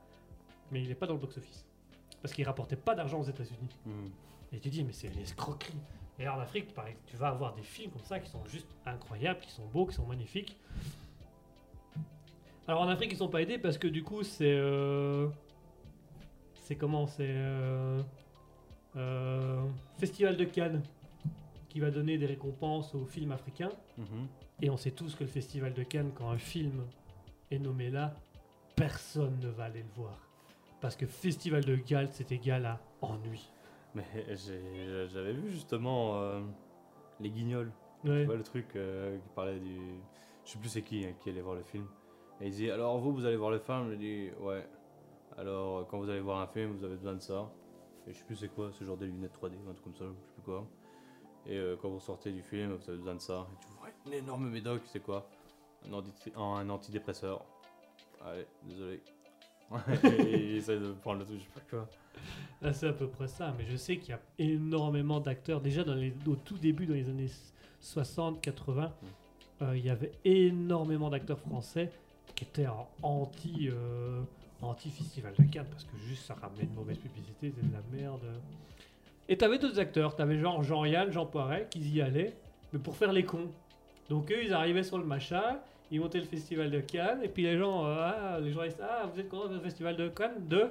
mais il n'est pas dans le box-office parce qu'il rapportait pas d'argent aux États-Unis. Et tu dis mais c'est une escroquerie. Et alors en Afrique, pareil, tu vas avoir des films comme ça qui sont juste incroyables, qui sont beaux, qui sont magnifiques. Alors en Afrique ils sont pas aidés parce que du coup c'est Festival de Cannes qui va donner des récompenses aux films africains. Et on sait tous que le Festival de Cannes, quand un film est nommé là, personne ne va aller le voir parce que Festival de Cannes c'est égal à ennui. Mais j'avais vu justement les Guignols, tu vois le truc qui parlait du, je sais plus c'est qui allait voir le film. Et il dit, alors vous allez voir le film? Je dis, ouais. Alors quand vous allez voir un film, vous avez besoin de ça. Et je sais plus c'est quoi, ce genre des lunettes 3D, un truc comme ça, je sais plus quoi. Et quand vous sortez du film, vous avez besoin de ça. Et tu vois une énorme médoc, c'est quoi? Un antidépresseur. Allez, désolé. Il essaie de prendre le truc, je sais pas quoi. Là c'est à peu près ça, mais je sais qu'il y a énormément d'acteurs. Déjà au tout début, dans les années 60, 80, il y avait énormément d'acteurs français qui était en anti-festival de Cannes parce que juste ça ramenait une mauvaise publicité, c'était de la merde. Et t'avais d'autres acteurs, t'avais genre Jean-Yann, Jean Poiret qui y allaient, mais pour faire les cons. Donc eux ils arrivaient sur le machin, ils montaient le festival de Cannes, et puis les gens ils disaient, ah vous êtes content du festival de Cannes de...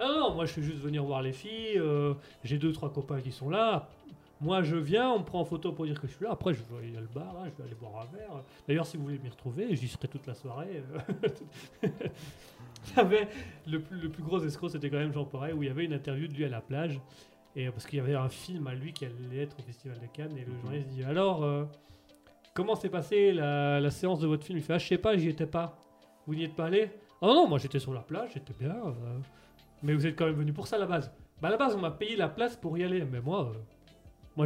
Ah non, moi je suis juste venir voir les filles, j'ai 2-3 copains qui sont là. Moi je viens, on me prend en photo pour dire que je suis là, après je vais aller au bar, hein, je vais aller boire un verre. D'ailleurs si vous voulez m'y retrouver, j'y serai toute la soirée. Le plus gros escroc c'était quand même Jean Poiret, où il y avait une interview de lui à la plage, et parce qu'il y avait un film à lui qui allait être au Festival de Cannes, et le journaliste dit alors comment s'est passée la séance de votre film? Il fait, ah je sais pas, j'y étais pas. Vous n'y êtes pas allé? Ah oh, non, moi j'étais sur la plage, j'étais bien. Mais vous êtes quand même venu pour ça à la base? Bah à la base on m'a payé la place pour y aller, mais moi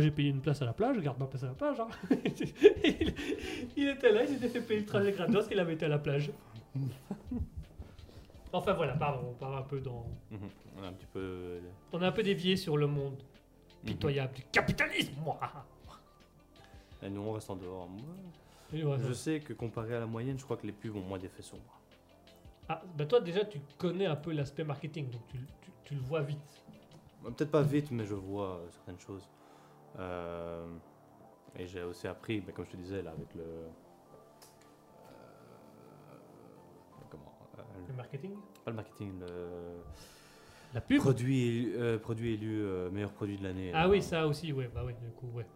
j'ai payé une place à la plage, je garde ma place à la plage. Hein. Il était là, il s'était fait payer le trajet gratos qu'il avait été à la plage. Enfin voilà, pardon, on part un peu dans... On a un petit peu... On a un peu dévié sur le monde pitoyable du capitalisme, moi. Et nous on reste en dehors. Moi, je sais que comparé à la moyenne, je crois que les pubs ont moins d'effets sombres. Ah, bah toi déjà tu connais un peu l'aspect marketing, donc tu le vois vite. Bah, peut-être pas vite, mais je vois certaines choses. Et j'ai aussi appris, bah, comme je te disais, là, avec le marketing. Pas le marketing, la pub. Produit élu meilleur produit de l'année. Ah oui, ça aussi, ouais, bah oui, du coup, ouais.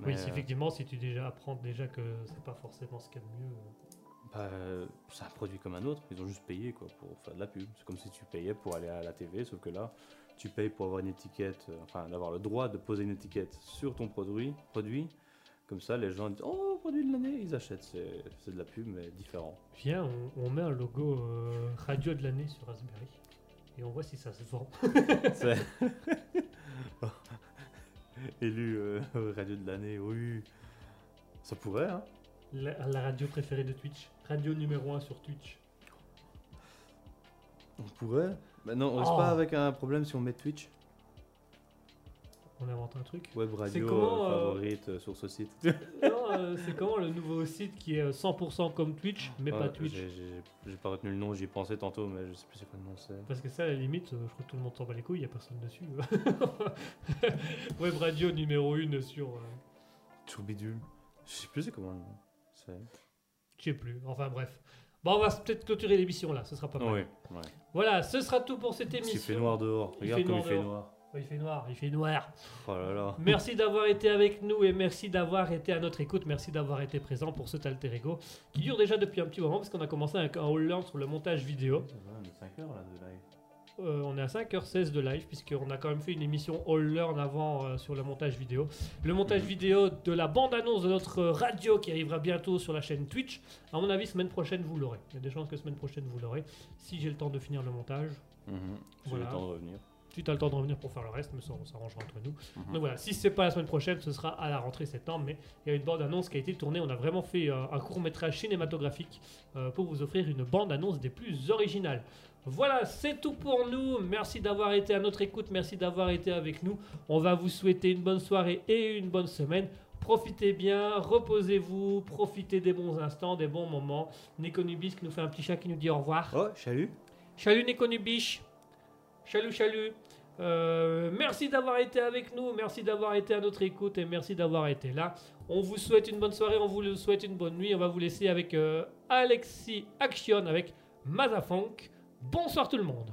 Mais oui, effectivement, si tu déjà apprends déjà que c'est pas forcément ce qu'il y a de mieux. Bah, c'est un produit comme un autre. Ils ont juste payé quoi pour faire de la pub. C'est comme si tu payais pour aller à la TV, sauf que là. Tu payes pour avoir une étiquette, enfin d'avoir le droit de poser une étiquette sur ton produit. Comme ça, les gens disent oh, produit de l'année, ils achètent. C'est de la pub, mais différent. Viens, on met un logo radio de l'année sur Raspberry et on voit si ça se vend. Élu radio de l'année, oui. Ça pourrait, hein. La radio préférée de Twitch. Radio numéro 1 sur Twitch. On pourrait. Bah non, on reste pas avec un problème si on met Twitch. On invente un truc. Web radio comment, favorite sur ce site. Non, c'est comment le nouveau site qui est 100% comme Twitch, mais pas Twitch. J'ai pas retenu le nom, j'y pensais tantôt, mais je sais plus c'est quoi le nom c'est. Parce que ça, à la limite, je crois que tout le monde s'en bat les couilles, il y a personne dessus. Web radio numéro 1 sur... Tourbidule. Je sais plus c'est comment le nom. Je sais plus, enfin bref. Bon, on va peut-être clôturer l'émission là, ce sera pas mal. Oui, ouais. Voilà, ce sera tout pour cette émission. Il fait noir dehors, regarde comme il fait noir. Il fait noir, il fait noir. Oh là là. Merci d'avoir été avec nous et merci d'avoir été à notre écoute. Merci d'avoir été présent pour cet alter ego qui dure déjà depuis un petit moment parce qu'on a commencé avec un Hollande sur le montage vidéo. On est à 5h là de live. On est à 5h16 de live puisqu'on a quand même fait une émission All Learn avant sur le montage vidéo. Le montage vidéo de la bande-annonce de notre radio qui arrivera bientôt sur la chaîne Twitch. À mon avis, semaine prochaine, vous l'aurez. Il y a des chances que semaine prochaine, vous l'aurez. Si j'ai le temps de finir le montage, voilà. J'ai le temps de revenir. Tu as le temps de revenir pour faire le reste, mais ça, on s'arrangera entre nous. Donc voilà, si ce n'est pas la semaine prochaine, ce sera à la rentrée septembre, mais il y a une bande-annonce qui a été tournée. On a vraiment fait un court-métrage cinématographique pour vous offrir une bande-annonce des plus originales. Voilà, c'est tout pour nous. Merci d'avoir été à notre écoute, merci d'avoir été avec nous. On va vous souhaiter une bonne soirée et une bonne semaine. Profitez bien, reposez-vous, profitez des bons instants, des bons moments. Nekonubis qui nous fait un petit chat qui nous dit au revoir. Oh, chalut. Chalut Nekonubis. Chalut, chalut. Merci d'avoir été avec nous, merci d'avoir été à notre écoute et merci d'avoir été là. On vous souhaite une bonne soirée, on vous souhaite une bonne nuit. On va vous laisser avec Alexis Action avec Mazafunk. Bonsoir tout le monde.